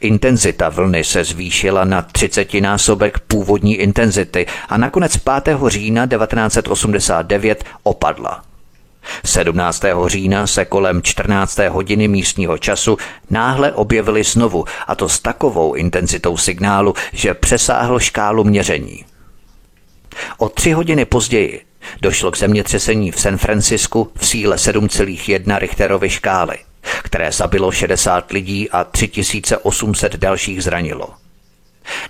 Intenzita vlny se zvýšila na třicetinásobek původní intenzity a nakonec pátého října devatenáct set osmdesát devět opadla. sedmnáctého října se kolem čtrnácté hodiny místního času náhle objevily znovu, a to s takovou intenzitou signálu, že přesáhl škálu měření. O tři hodiny později došlo k zemětřesení v San Francisku v síle sedm celá jedna Richterovy škály, které zabilo šedesát lidí a tři tisíce osm set dalších zranilo.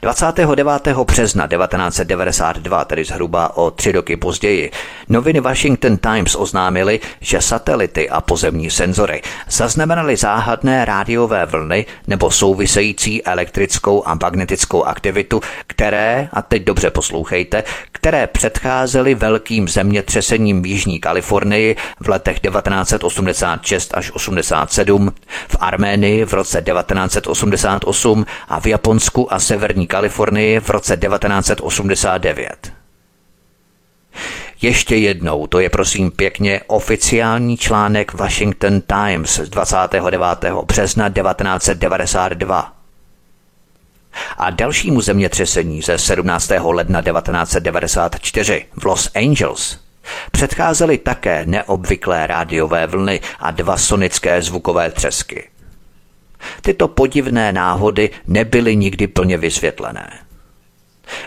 dvacátého devátého března devatenáct set devadesát dva, tedy zhruba o tři roky později, noviny Washington Times oznámily, že satelity a pozemní senzory zaznamenaly záhadné rádiové vlny nebo související elektrickou a magnetickou aktivitu, které, a teď dobře poslouchejte, které předcházely velkým zemětřesením v Jižní Kalifornii v letech devatenáct set osmdesát šest až osmdesát sedm, v Arménii v roce devatenáct set osmdesát osm a v Japonsku a severní Kalifornii v roce devatenáct set osmdesát devět. Ještě jednou, to je prosím pěkně oficiální článek Washington Times z dvacátého devátého března devatenáct set devadesát dva. A dalšímu zemětřesení ze sedmnáctého ledna devatenáct set devadesát čtyři v Los Angeles předcházely také neobvyklé rádiové vlny a dva sonické zvukové třesky. Tyto podivné náhody nebyly nikdy plně vysvětlené.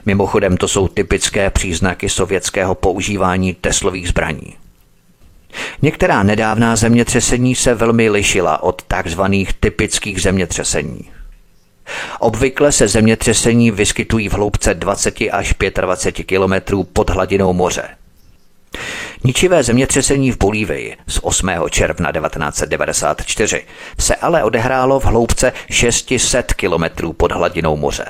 Mimochodem, to jsou typické příznaky sovětského používání Teslových zbraní. Některá nedávná zemětřesení se velmi lišila od takzvaných typických zemětřesení. Obvykle se zemětřesení vyskytují v hloubce dvacet až dvacet pět kilometrů pod hladinou moře. Ničivé zemětřesení v Bolívii z osmého června devatenáct set devadesát čtyři se ale odehrálo v hloubce šest set kilometrů pod hladinou moře.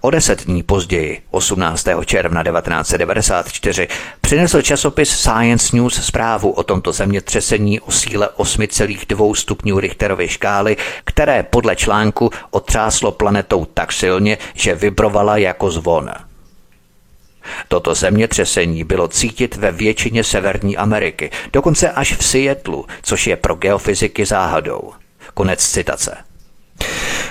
O deset dní později, osmnáctého června devatenáct set devadesát čtyři, přinesl časopis Science News zprávu o tomto zemětřesení o síle osm celá dva stupňů Richterovy škály, které podle článku otřáslo planetou tak silně, že vibrovala jako zvon. Toto zemětřesení bylo cítit ve většině Severní Ameriky, dokonce až v Seattlu, což je pro geofyziky záhadou. Konec citace.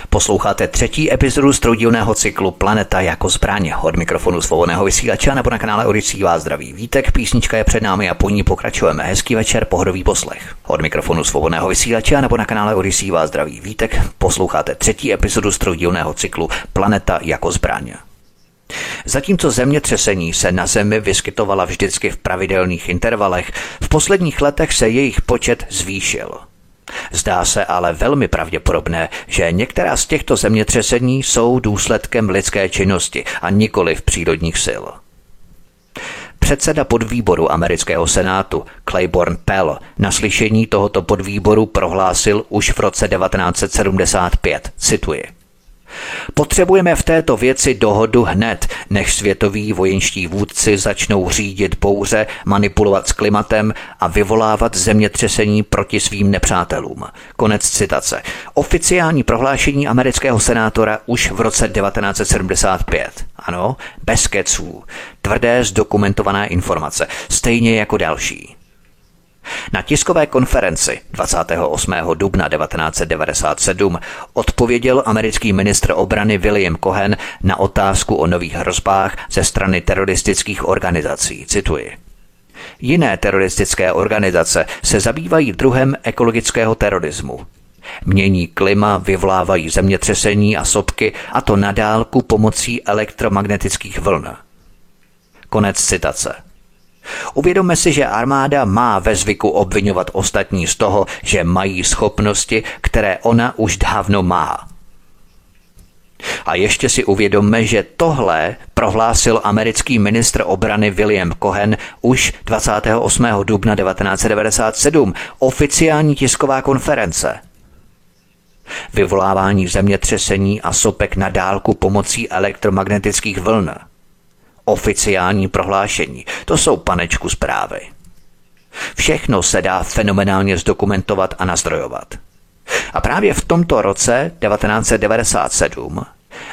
Posloucháte třetí epizodu z troudílného cyklu Planeta jako zbraň. Od mikrofonu svobodného vysílače nebo na kanále Odisí vás zdraví Vítek, písnička je před námi a po ní pokračujeme. Hezký večer, pohodový poslech. Od mikrofonu svobodného vysílače nebo na kanále Odisí vás zdraví Vítek, posloucháte třetí epizodu z troudílného cyklu Planeta jako zbraň. Zatímco zemětřesení se na Zemi vyskytovala vždycky v pravidelných intervalech, v posledních letech se jejich počet zvýšil. Zdá se ale velmi pravděpodobné, že některá z těchto zemětřesení jsou důsledkem lidské činnosti a nikoli v přírodních sil. Předseda podvýboru amerického senátu Claiborne Pell na slyšení tohoto podvýboru prohlásil už v roce devatenáct set sedmdesát pět, cituji: Potřebujeme v této věci dohodu hned, než světoví vojenští vůdci začnou řídit bouře, manipulovat s klimatem a vyvolávat zemětřesení proti svým nepřátelům. Konec citace. Oficiální prohlášení amerického senátora už v roce devatenáct set sedmdesát pět. Ano, bez keců. Tvrdé zdokumentované informace, stejně jako další. Na tiskové konferenci dvacátého osmého dubna devatenáct set devadesát sedm odpověděl americký ministr obrany William Cohen na otázku o nových hrozbách ze strany teroristických organizací. Cituji. Jiné teroristické organizace se zabývají druhem ekologického terorismu. Mění klima, vyvlávají zemětřesení a sopky, a to na dálku pomocí elektromagnetických vln. Konec citace. Uvědomme si, že armáda má ve zvyku obvinovat ostatní z toho, že mají schopnosti, které ona už dávno má. A ještě si uvědomme, že tohle prohlásil americký ministr obrany William Cohen už dvacátého osmého dubna devatenáct set devadesát sedm, oficiální tisková konference. Vyvolávání zemětřesení a sopek na dálku pomocí elektromagnetických vln. Oficiální prohlášení. To jsou panečku zprávy. Všechno se dá fenomenálně zdokumentovat a nazdrojovat. A právě v tomto roce devatenáct set devadesát sedm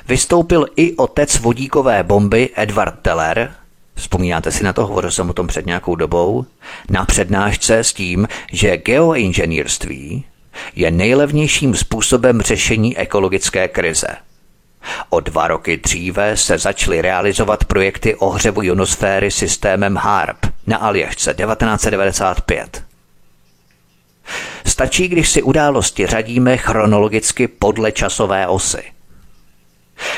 vystoupil i otec vodíkové bomby Edward Teller, vzpomínáte si na to, hovořil jsem o tom před nějakou dobou, na přednášce s tím, že geoinženýrství je nejlevnějším způsobem řešení ekologické krize. O dva roky dříve se začaly realizovat projekty ohřevu ionosféry systémem HAARP na Aljašce devatenáct set devadesát pět. Stačí, když si události řadíme chronologicky podle časové osy.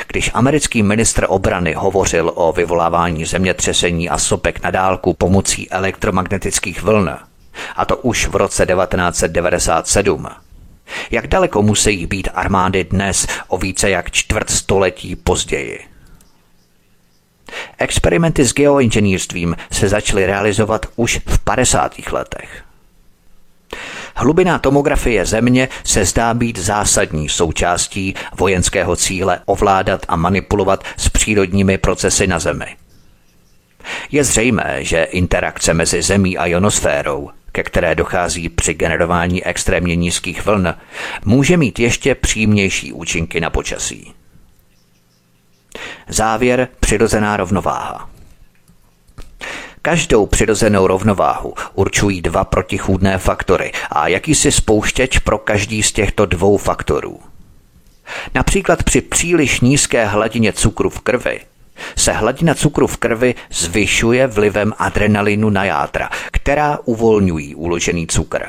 Když americký ministr obrany hovořil o vyvolávání zemětřesení a sopek na dálku pomocí elektromagnetických vln, a to už v roce devatenáct set devadesát sedm, jak daleko musí být armády dnes o více jak čtvrt století později? Experimenty s geoinženýrstvím se začaly realizovat už v padesátých letech. Hlubinná tomografie Země se zdá být zásadní součástí vojenského cíle ovládat a manipulovat s přírodními procesy na Zemi. Je zřejmé, že interakce mezi Zemí a ionosférou, ke které dochází při generování extrémně nízkých vln, může mít ještě přímější účinky na počasí. Závěr: přirozená rovnováha. Každou přirozenou rovnováhu určují dva protichůdné faktory a jakýsi spouštěč pro každý z těchto dvou faktorů. Například při příliš nízké hladině cukru v krvi se hladina cukru v krvi zvyšuje vlivem adrenalinu na játra, která uvolňují uložený cukr.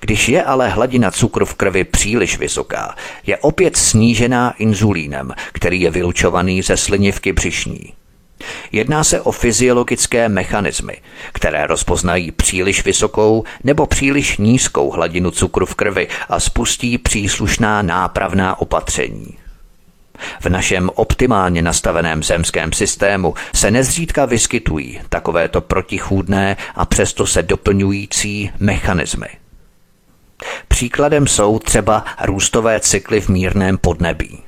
Když je ale hladina cukru v krvi příliš vysoká, je opět snížená inzulínem, který je vylučovaný ze slinivky břišní. Jedná se o fyziologické mechanismy, které rozpoznají příliš vysokou nebo příliš nízkou hladinu cukru v krvi a spustí příslušná nápravná opatření. V našem optimálně nastaveném zemském systému se nezřídka vyskytují takovéto protichůdné a přesto se doplňující mechanismy. Příkladem jsou třeba růstové cykly v mírném podnebí.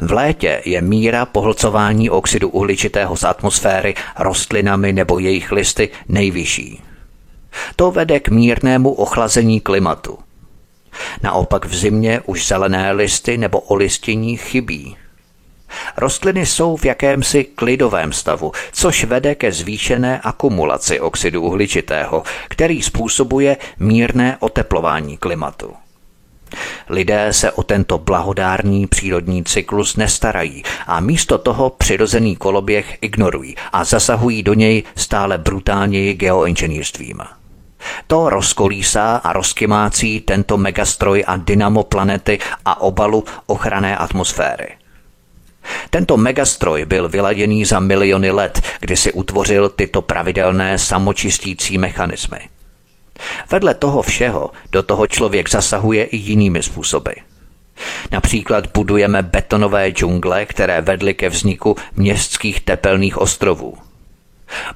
V létě je míra pohlcování oxidu uhličitého z atmosféry rostlinami nebo jejich listy nejvyšší. To vede k mírnému ochlazení klimatu. Naopak v zimě už zelené listy nebo olistění chybí. Rostliny jsou v jakémsi klidovém stavu, což vede ke zvýšené akumulaci oxidu uhličitého, který způsobuje mírné oteplování klimatu. Lidé se o tento blahodárný přírodní cyklus nestarají a místo toho přirozený koloběh ignorují a zasahují do něj stále brutálněji geoinženýrstvím. To rozkolísá a rozkymácí tento megastroj a dynamo planety a obalu ochranné atmosféry. Tento megastroj byl vyladěný za miliony let, kdy si utvořil tyto pravidelné samočistící mechanismy. Vedle toho všeho do toho člověk zasahuje i jinými způsoby. Například budujeme betonové džungle, které vedly ke vzniku městských tepelných ostrovů.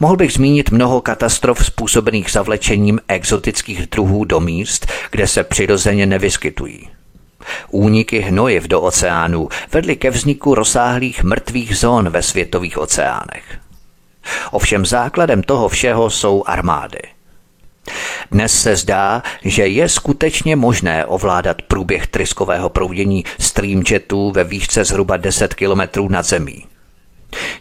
Mohl bych zmínit mnoho katastrof způsobených zavlečením exotických druhů do míst, kde se přirozeně nevyskytují. Úniky hnojiv do oceánů vedly ke vzniku rozsáhlých mrtvých zón ve světových oceánech. Ovšem základem toho všeho jsou armády. Dnes se zdá, že je skutečně možné ovládat průběh tryskového proudění streamjetů ve výšce zhruba deset kilometrů nad zemí.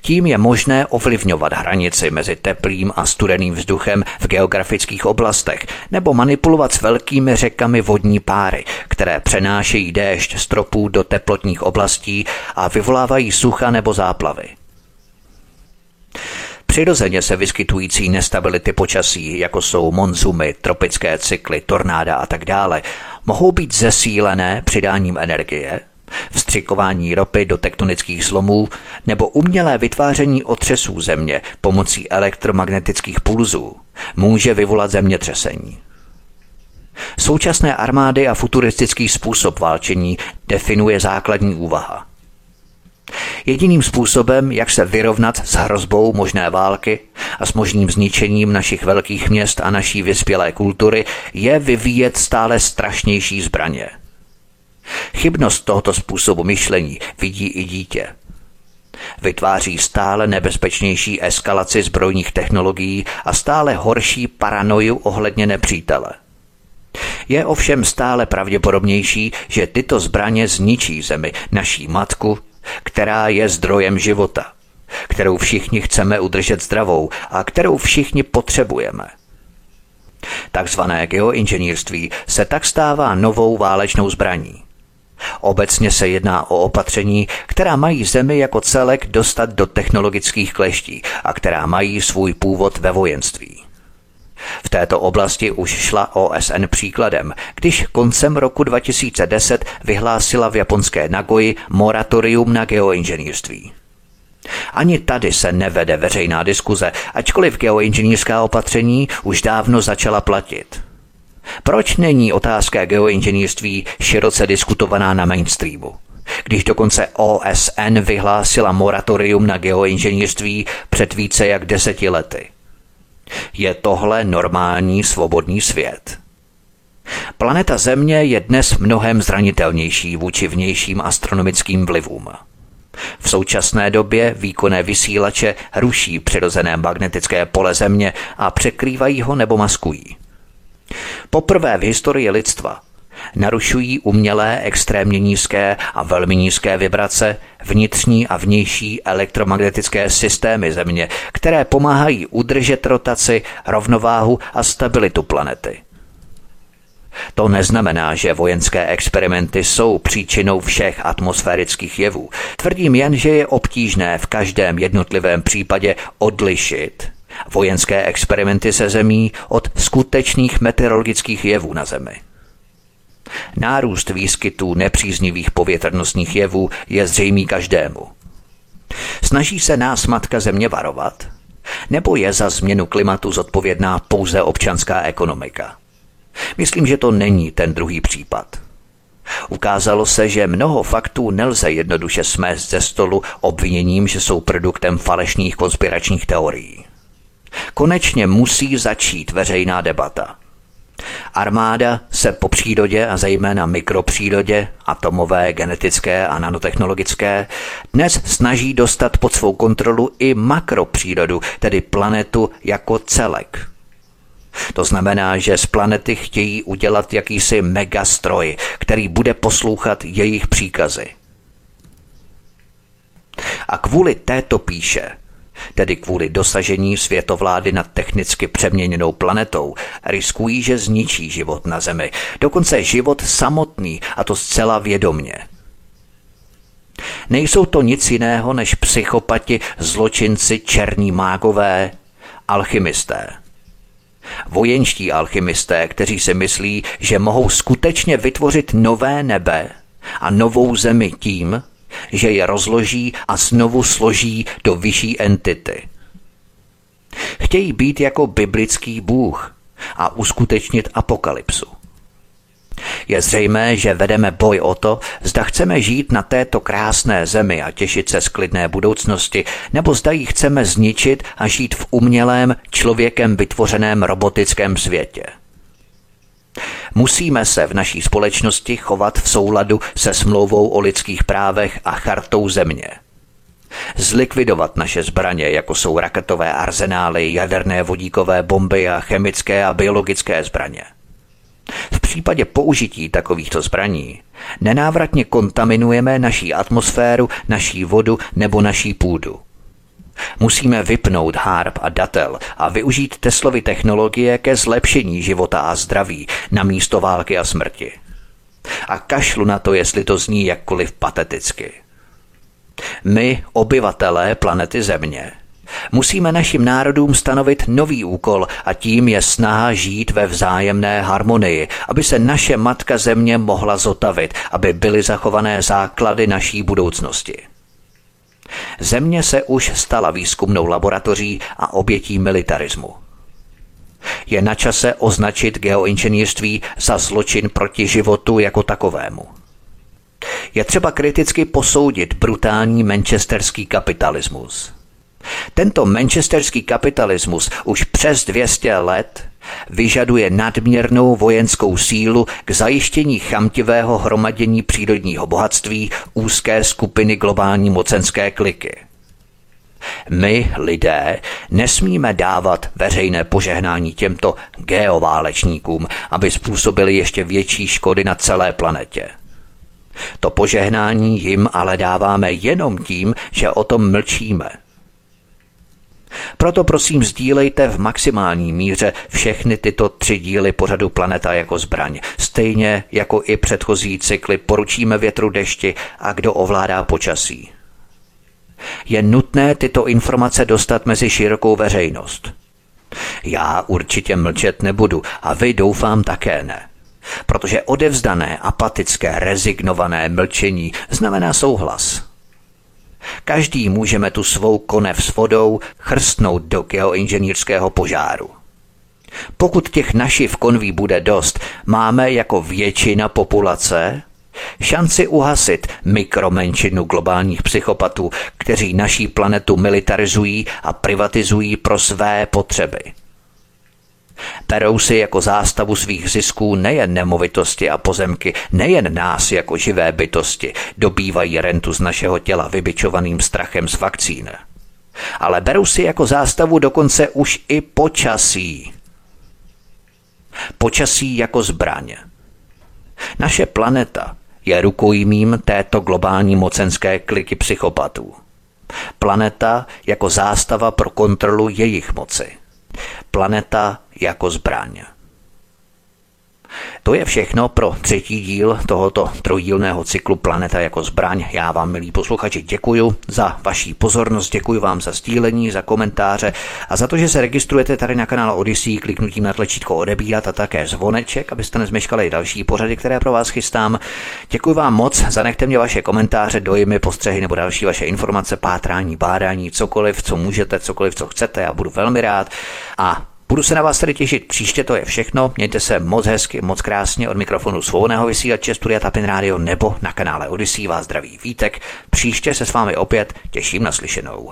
Tím je možné ovlivňovat hranici mezi teplým a studeným vzduchem v geografických oblastech nebo manipulovat s velkými řekami vodní páry, které přenášejí déšť z tropů do teplotních oblastí a vyvolávají sucha nebo záplavy. Přirozeně se vyskytující nestability počasí, jako jsou monzumy, tropické cykly, tornáda a tak dále, mohou být zesílené přidáním energie, vstřikování ropy do tektonických zlomů nebo umělé vytváření otřesů země pomocí elektromagnetických pulzů může vyvolat zemětřesení. Současné armády a futuristický způsob válčení definuje základní úvaha. Jediným způsobem, jak se vyrovnat s hrozbou možné války a s možným zničením našich velkých měst a naší vyspělé kultury, je vyvíjet stále strašnější zbraně. Chybnost tohoto způsobu myšlení vidí i dítě. Vytváří stále nebezpečnější eskalaci zbrojních technologií a stále horší paranoju ohledně nepřítele. Je ovšem stále pravděpodobnější, že tyto zbraně zničí zemi, naší matku, která je zdrojem života, kterou všichni chceme udržet zdravou a kterou všichni potřebujeme. Takzvané geoinženýrství se tak stává novou válečnou zbraní. Obecně se jedná o opatření, která mají zemi jako celek dostat do technologických kleští a která mají svůj původ ve vojenství. V této oblasti už šla O S N příkladem, když koncem roku dva tisíce deset vyhlásila v japonské Nagoji moratorium na geoinženýrství. Ani tady se nevede veřejná diskuze, ačkoliv geoinženýrská opatření už dávno začala platit. Proč není otázka geoinženýrství široce diskutovaná na mainstreamu, když dokonce O S N vyhlásila moratorium na geoinženýrství před více jak deseti lety? Je tohle normální svobodný svět? Planeta Země je dnes mnohem zranitelnější vůči vnějším astronomickým vlivům. V současné době výkonné vysílače ruší přirozené magnetické pole Země a překrývají ho nebo maskují. Poprvé v historii lidstva narušují umělé extrémně nízké a velmi nízké vibrace vnitřní a vnější elektromagnetické systémy Země, které pomáhají udržet rotaci, rovnováhu a stabilitu planety. To neznamená, že vojenské experimenty jsou příčinou všech atmosférických jevů. Tvrdím jen, že je obtížné v každém jednotlivém případě odlišit vojenské experimenty se Zemí od skutečných meteorologických jevů na Zemi. Nárůst výskytu nepříznivých povětrnostních jevů je zřejmý každému. Snaží se nás matka Země varovat? Nebo je za změnu klimatu zodpovědná pouze občanská ekonomika? Myslím, že to není ten druhý případ. Ukázalo se, že mnoho faktů nelze jednoduše smést ze stolu obviněním, že jsou produktem falešných konspiračních teorií. Konečně musí začít veřejná debata. Armáda se po přírodě a zejména mikropřírodě, atomové, genetické a nanotechnologické, dnes snaží dostat pod svou kontrolu i makropřírodu, tedy planetu jako celek. To znamená, že z planety chtějí udělat jakýsi megastroj, který bude poslouchat jejich příkazy. A kvůli této pýše, tedy kvůli dosažení světovlády nad technicky přeměněnou planetou, riskují, že zničí život na Zemi, dokonce život samotný, a to zcela vědomně. Nejsou to nic jiného než psychopati, zločinci, černí mágové, alchymisté. Vojenští alchymisté, kteří si myslí, že mohou skutečně vytvořit nové nebe a novou Zemi tím, že je rozloží a znovu složí do vyšší entity. Chtějí být jako biblický bůh a uskutečnit apokalypsu. Je zřejmé, že vedeme boj o to, zda chceme žít na této krásné zemi a těšit se z klidné budoucnosti, nebo zda ji chceme zničit a žít v umělém, člověkem vytvořeném robotickém světě. Musíme se v naší společnosti chovat v souladu se smlouvou o lidských právech a chartou země. Zlikvidovat naše zbraně, jako jsou raketové arzenály, jaderné vodíkové bomby a chemické a biologické zbraně. V případě použití takovýchto zbraní nenávratně kontaminujeme naší atmosféru, naší vodu nebo naší půdu. Musíme vypnout HAARP a DATEL a využít Teslovy technologie ke zlepšení života a zdraví namísto války a smrti. A kašlu na to, jestli to zní jakkoliv pateticky. My, obyvatelé planety Země, musíme našim národům stanovit nový úkol a tím je snaha žít ve vzájemné harmonii, aby se naše matka Země mohla zotavit, aby byly zachované základy naší budoucnosti. Země se už stala výzkumnou laboratoří a obětí militarismu. Je na čase označit geoinženýrství za zločin proti životu jako takovému. Je třeba kriticky posoudit brutální manchesterský kapitalismus. Tento manchesterský kapitalismus už přes dvě stě let vyžaduje nadměrnou vojenskou sílu k zajištění chamtivého hromadění přírodního bohatství úzké skupiny globální mocenské kliky. My, lidé, nesmíme dávat veřejné požehnání těmto geoválečníkům, aby způsobili ještě větší škody na celé planetě. To požehnání jim ale dáváme jenom tím, že o tom mlčíme. Proto prosím sdílejte v maximální míře všechny tyto tři díly pořadu Planeta jako zbraň, stejně jako i předchozí cykly Poručíme větru dešti a Kdo ovládá počasí. Je nutné tyto informace dostat mezi širokou veřejnost. Já určitě mlčet nebudu a vy doufám také ne, protože odevzdané, apatické, rezignované mlčení znamená souhlas. Každý můžeme tu svou konev s vodou chrstnout do geoinženýrského požáru. Pokud těch našiv konví bude dost, máme jako většina populace šanci uhasit mikromenšinu globálních psychopatů, kteří naší planetu militarizují a privatizují pro své potřeby. Perou si jako zástavu svých zisků nejen nemovitosti a pozemky, nejen nás jako živé bytosti, dobývají rentu z našeho těla vybičovaným strachem z vakcín. Ale berou si jako zástavu dokonce už i počasí. Počasí jako zbraň. Naše planeta je rukojmím této globální mocenské kliky psychopatů. Planeta jako zástava pro kontrolu jejich moci. Planeta jako zbraň. To je všechno pro třetí díl tohoto trojdílného cyklu Planeta jako zbraň. Já vám, milí posluchači, děkuju za vaši pozornost, děkuji vám za sdílení, za komentáře a za to, že se registrujete tady na kanál Odysee kliknutím na tlačítko odebírat a také zvoneček, abyste nezmeškali další pořady, které pro vás chystám. Děkuji vám moc, zanechte mě vaše komentáře, dojmy, postřehy nebo další vaše informace, pátrání, bádání, cokoliv, co můžete, cokoliv, co chcete, já budu velmi rád a budu se na vás tady těšit příště, to je všechno. Mějte se moc hezky, moc krásně od mikrofonu svobodného vysílače Studia Tapin Rádio nebo na kanále Odysee vás zdraví Vítek. Příště se s vámi opět těším na slyšenou.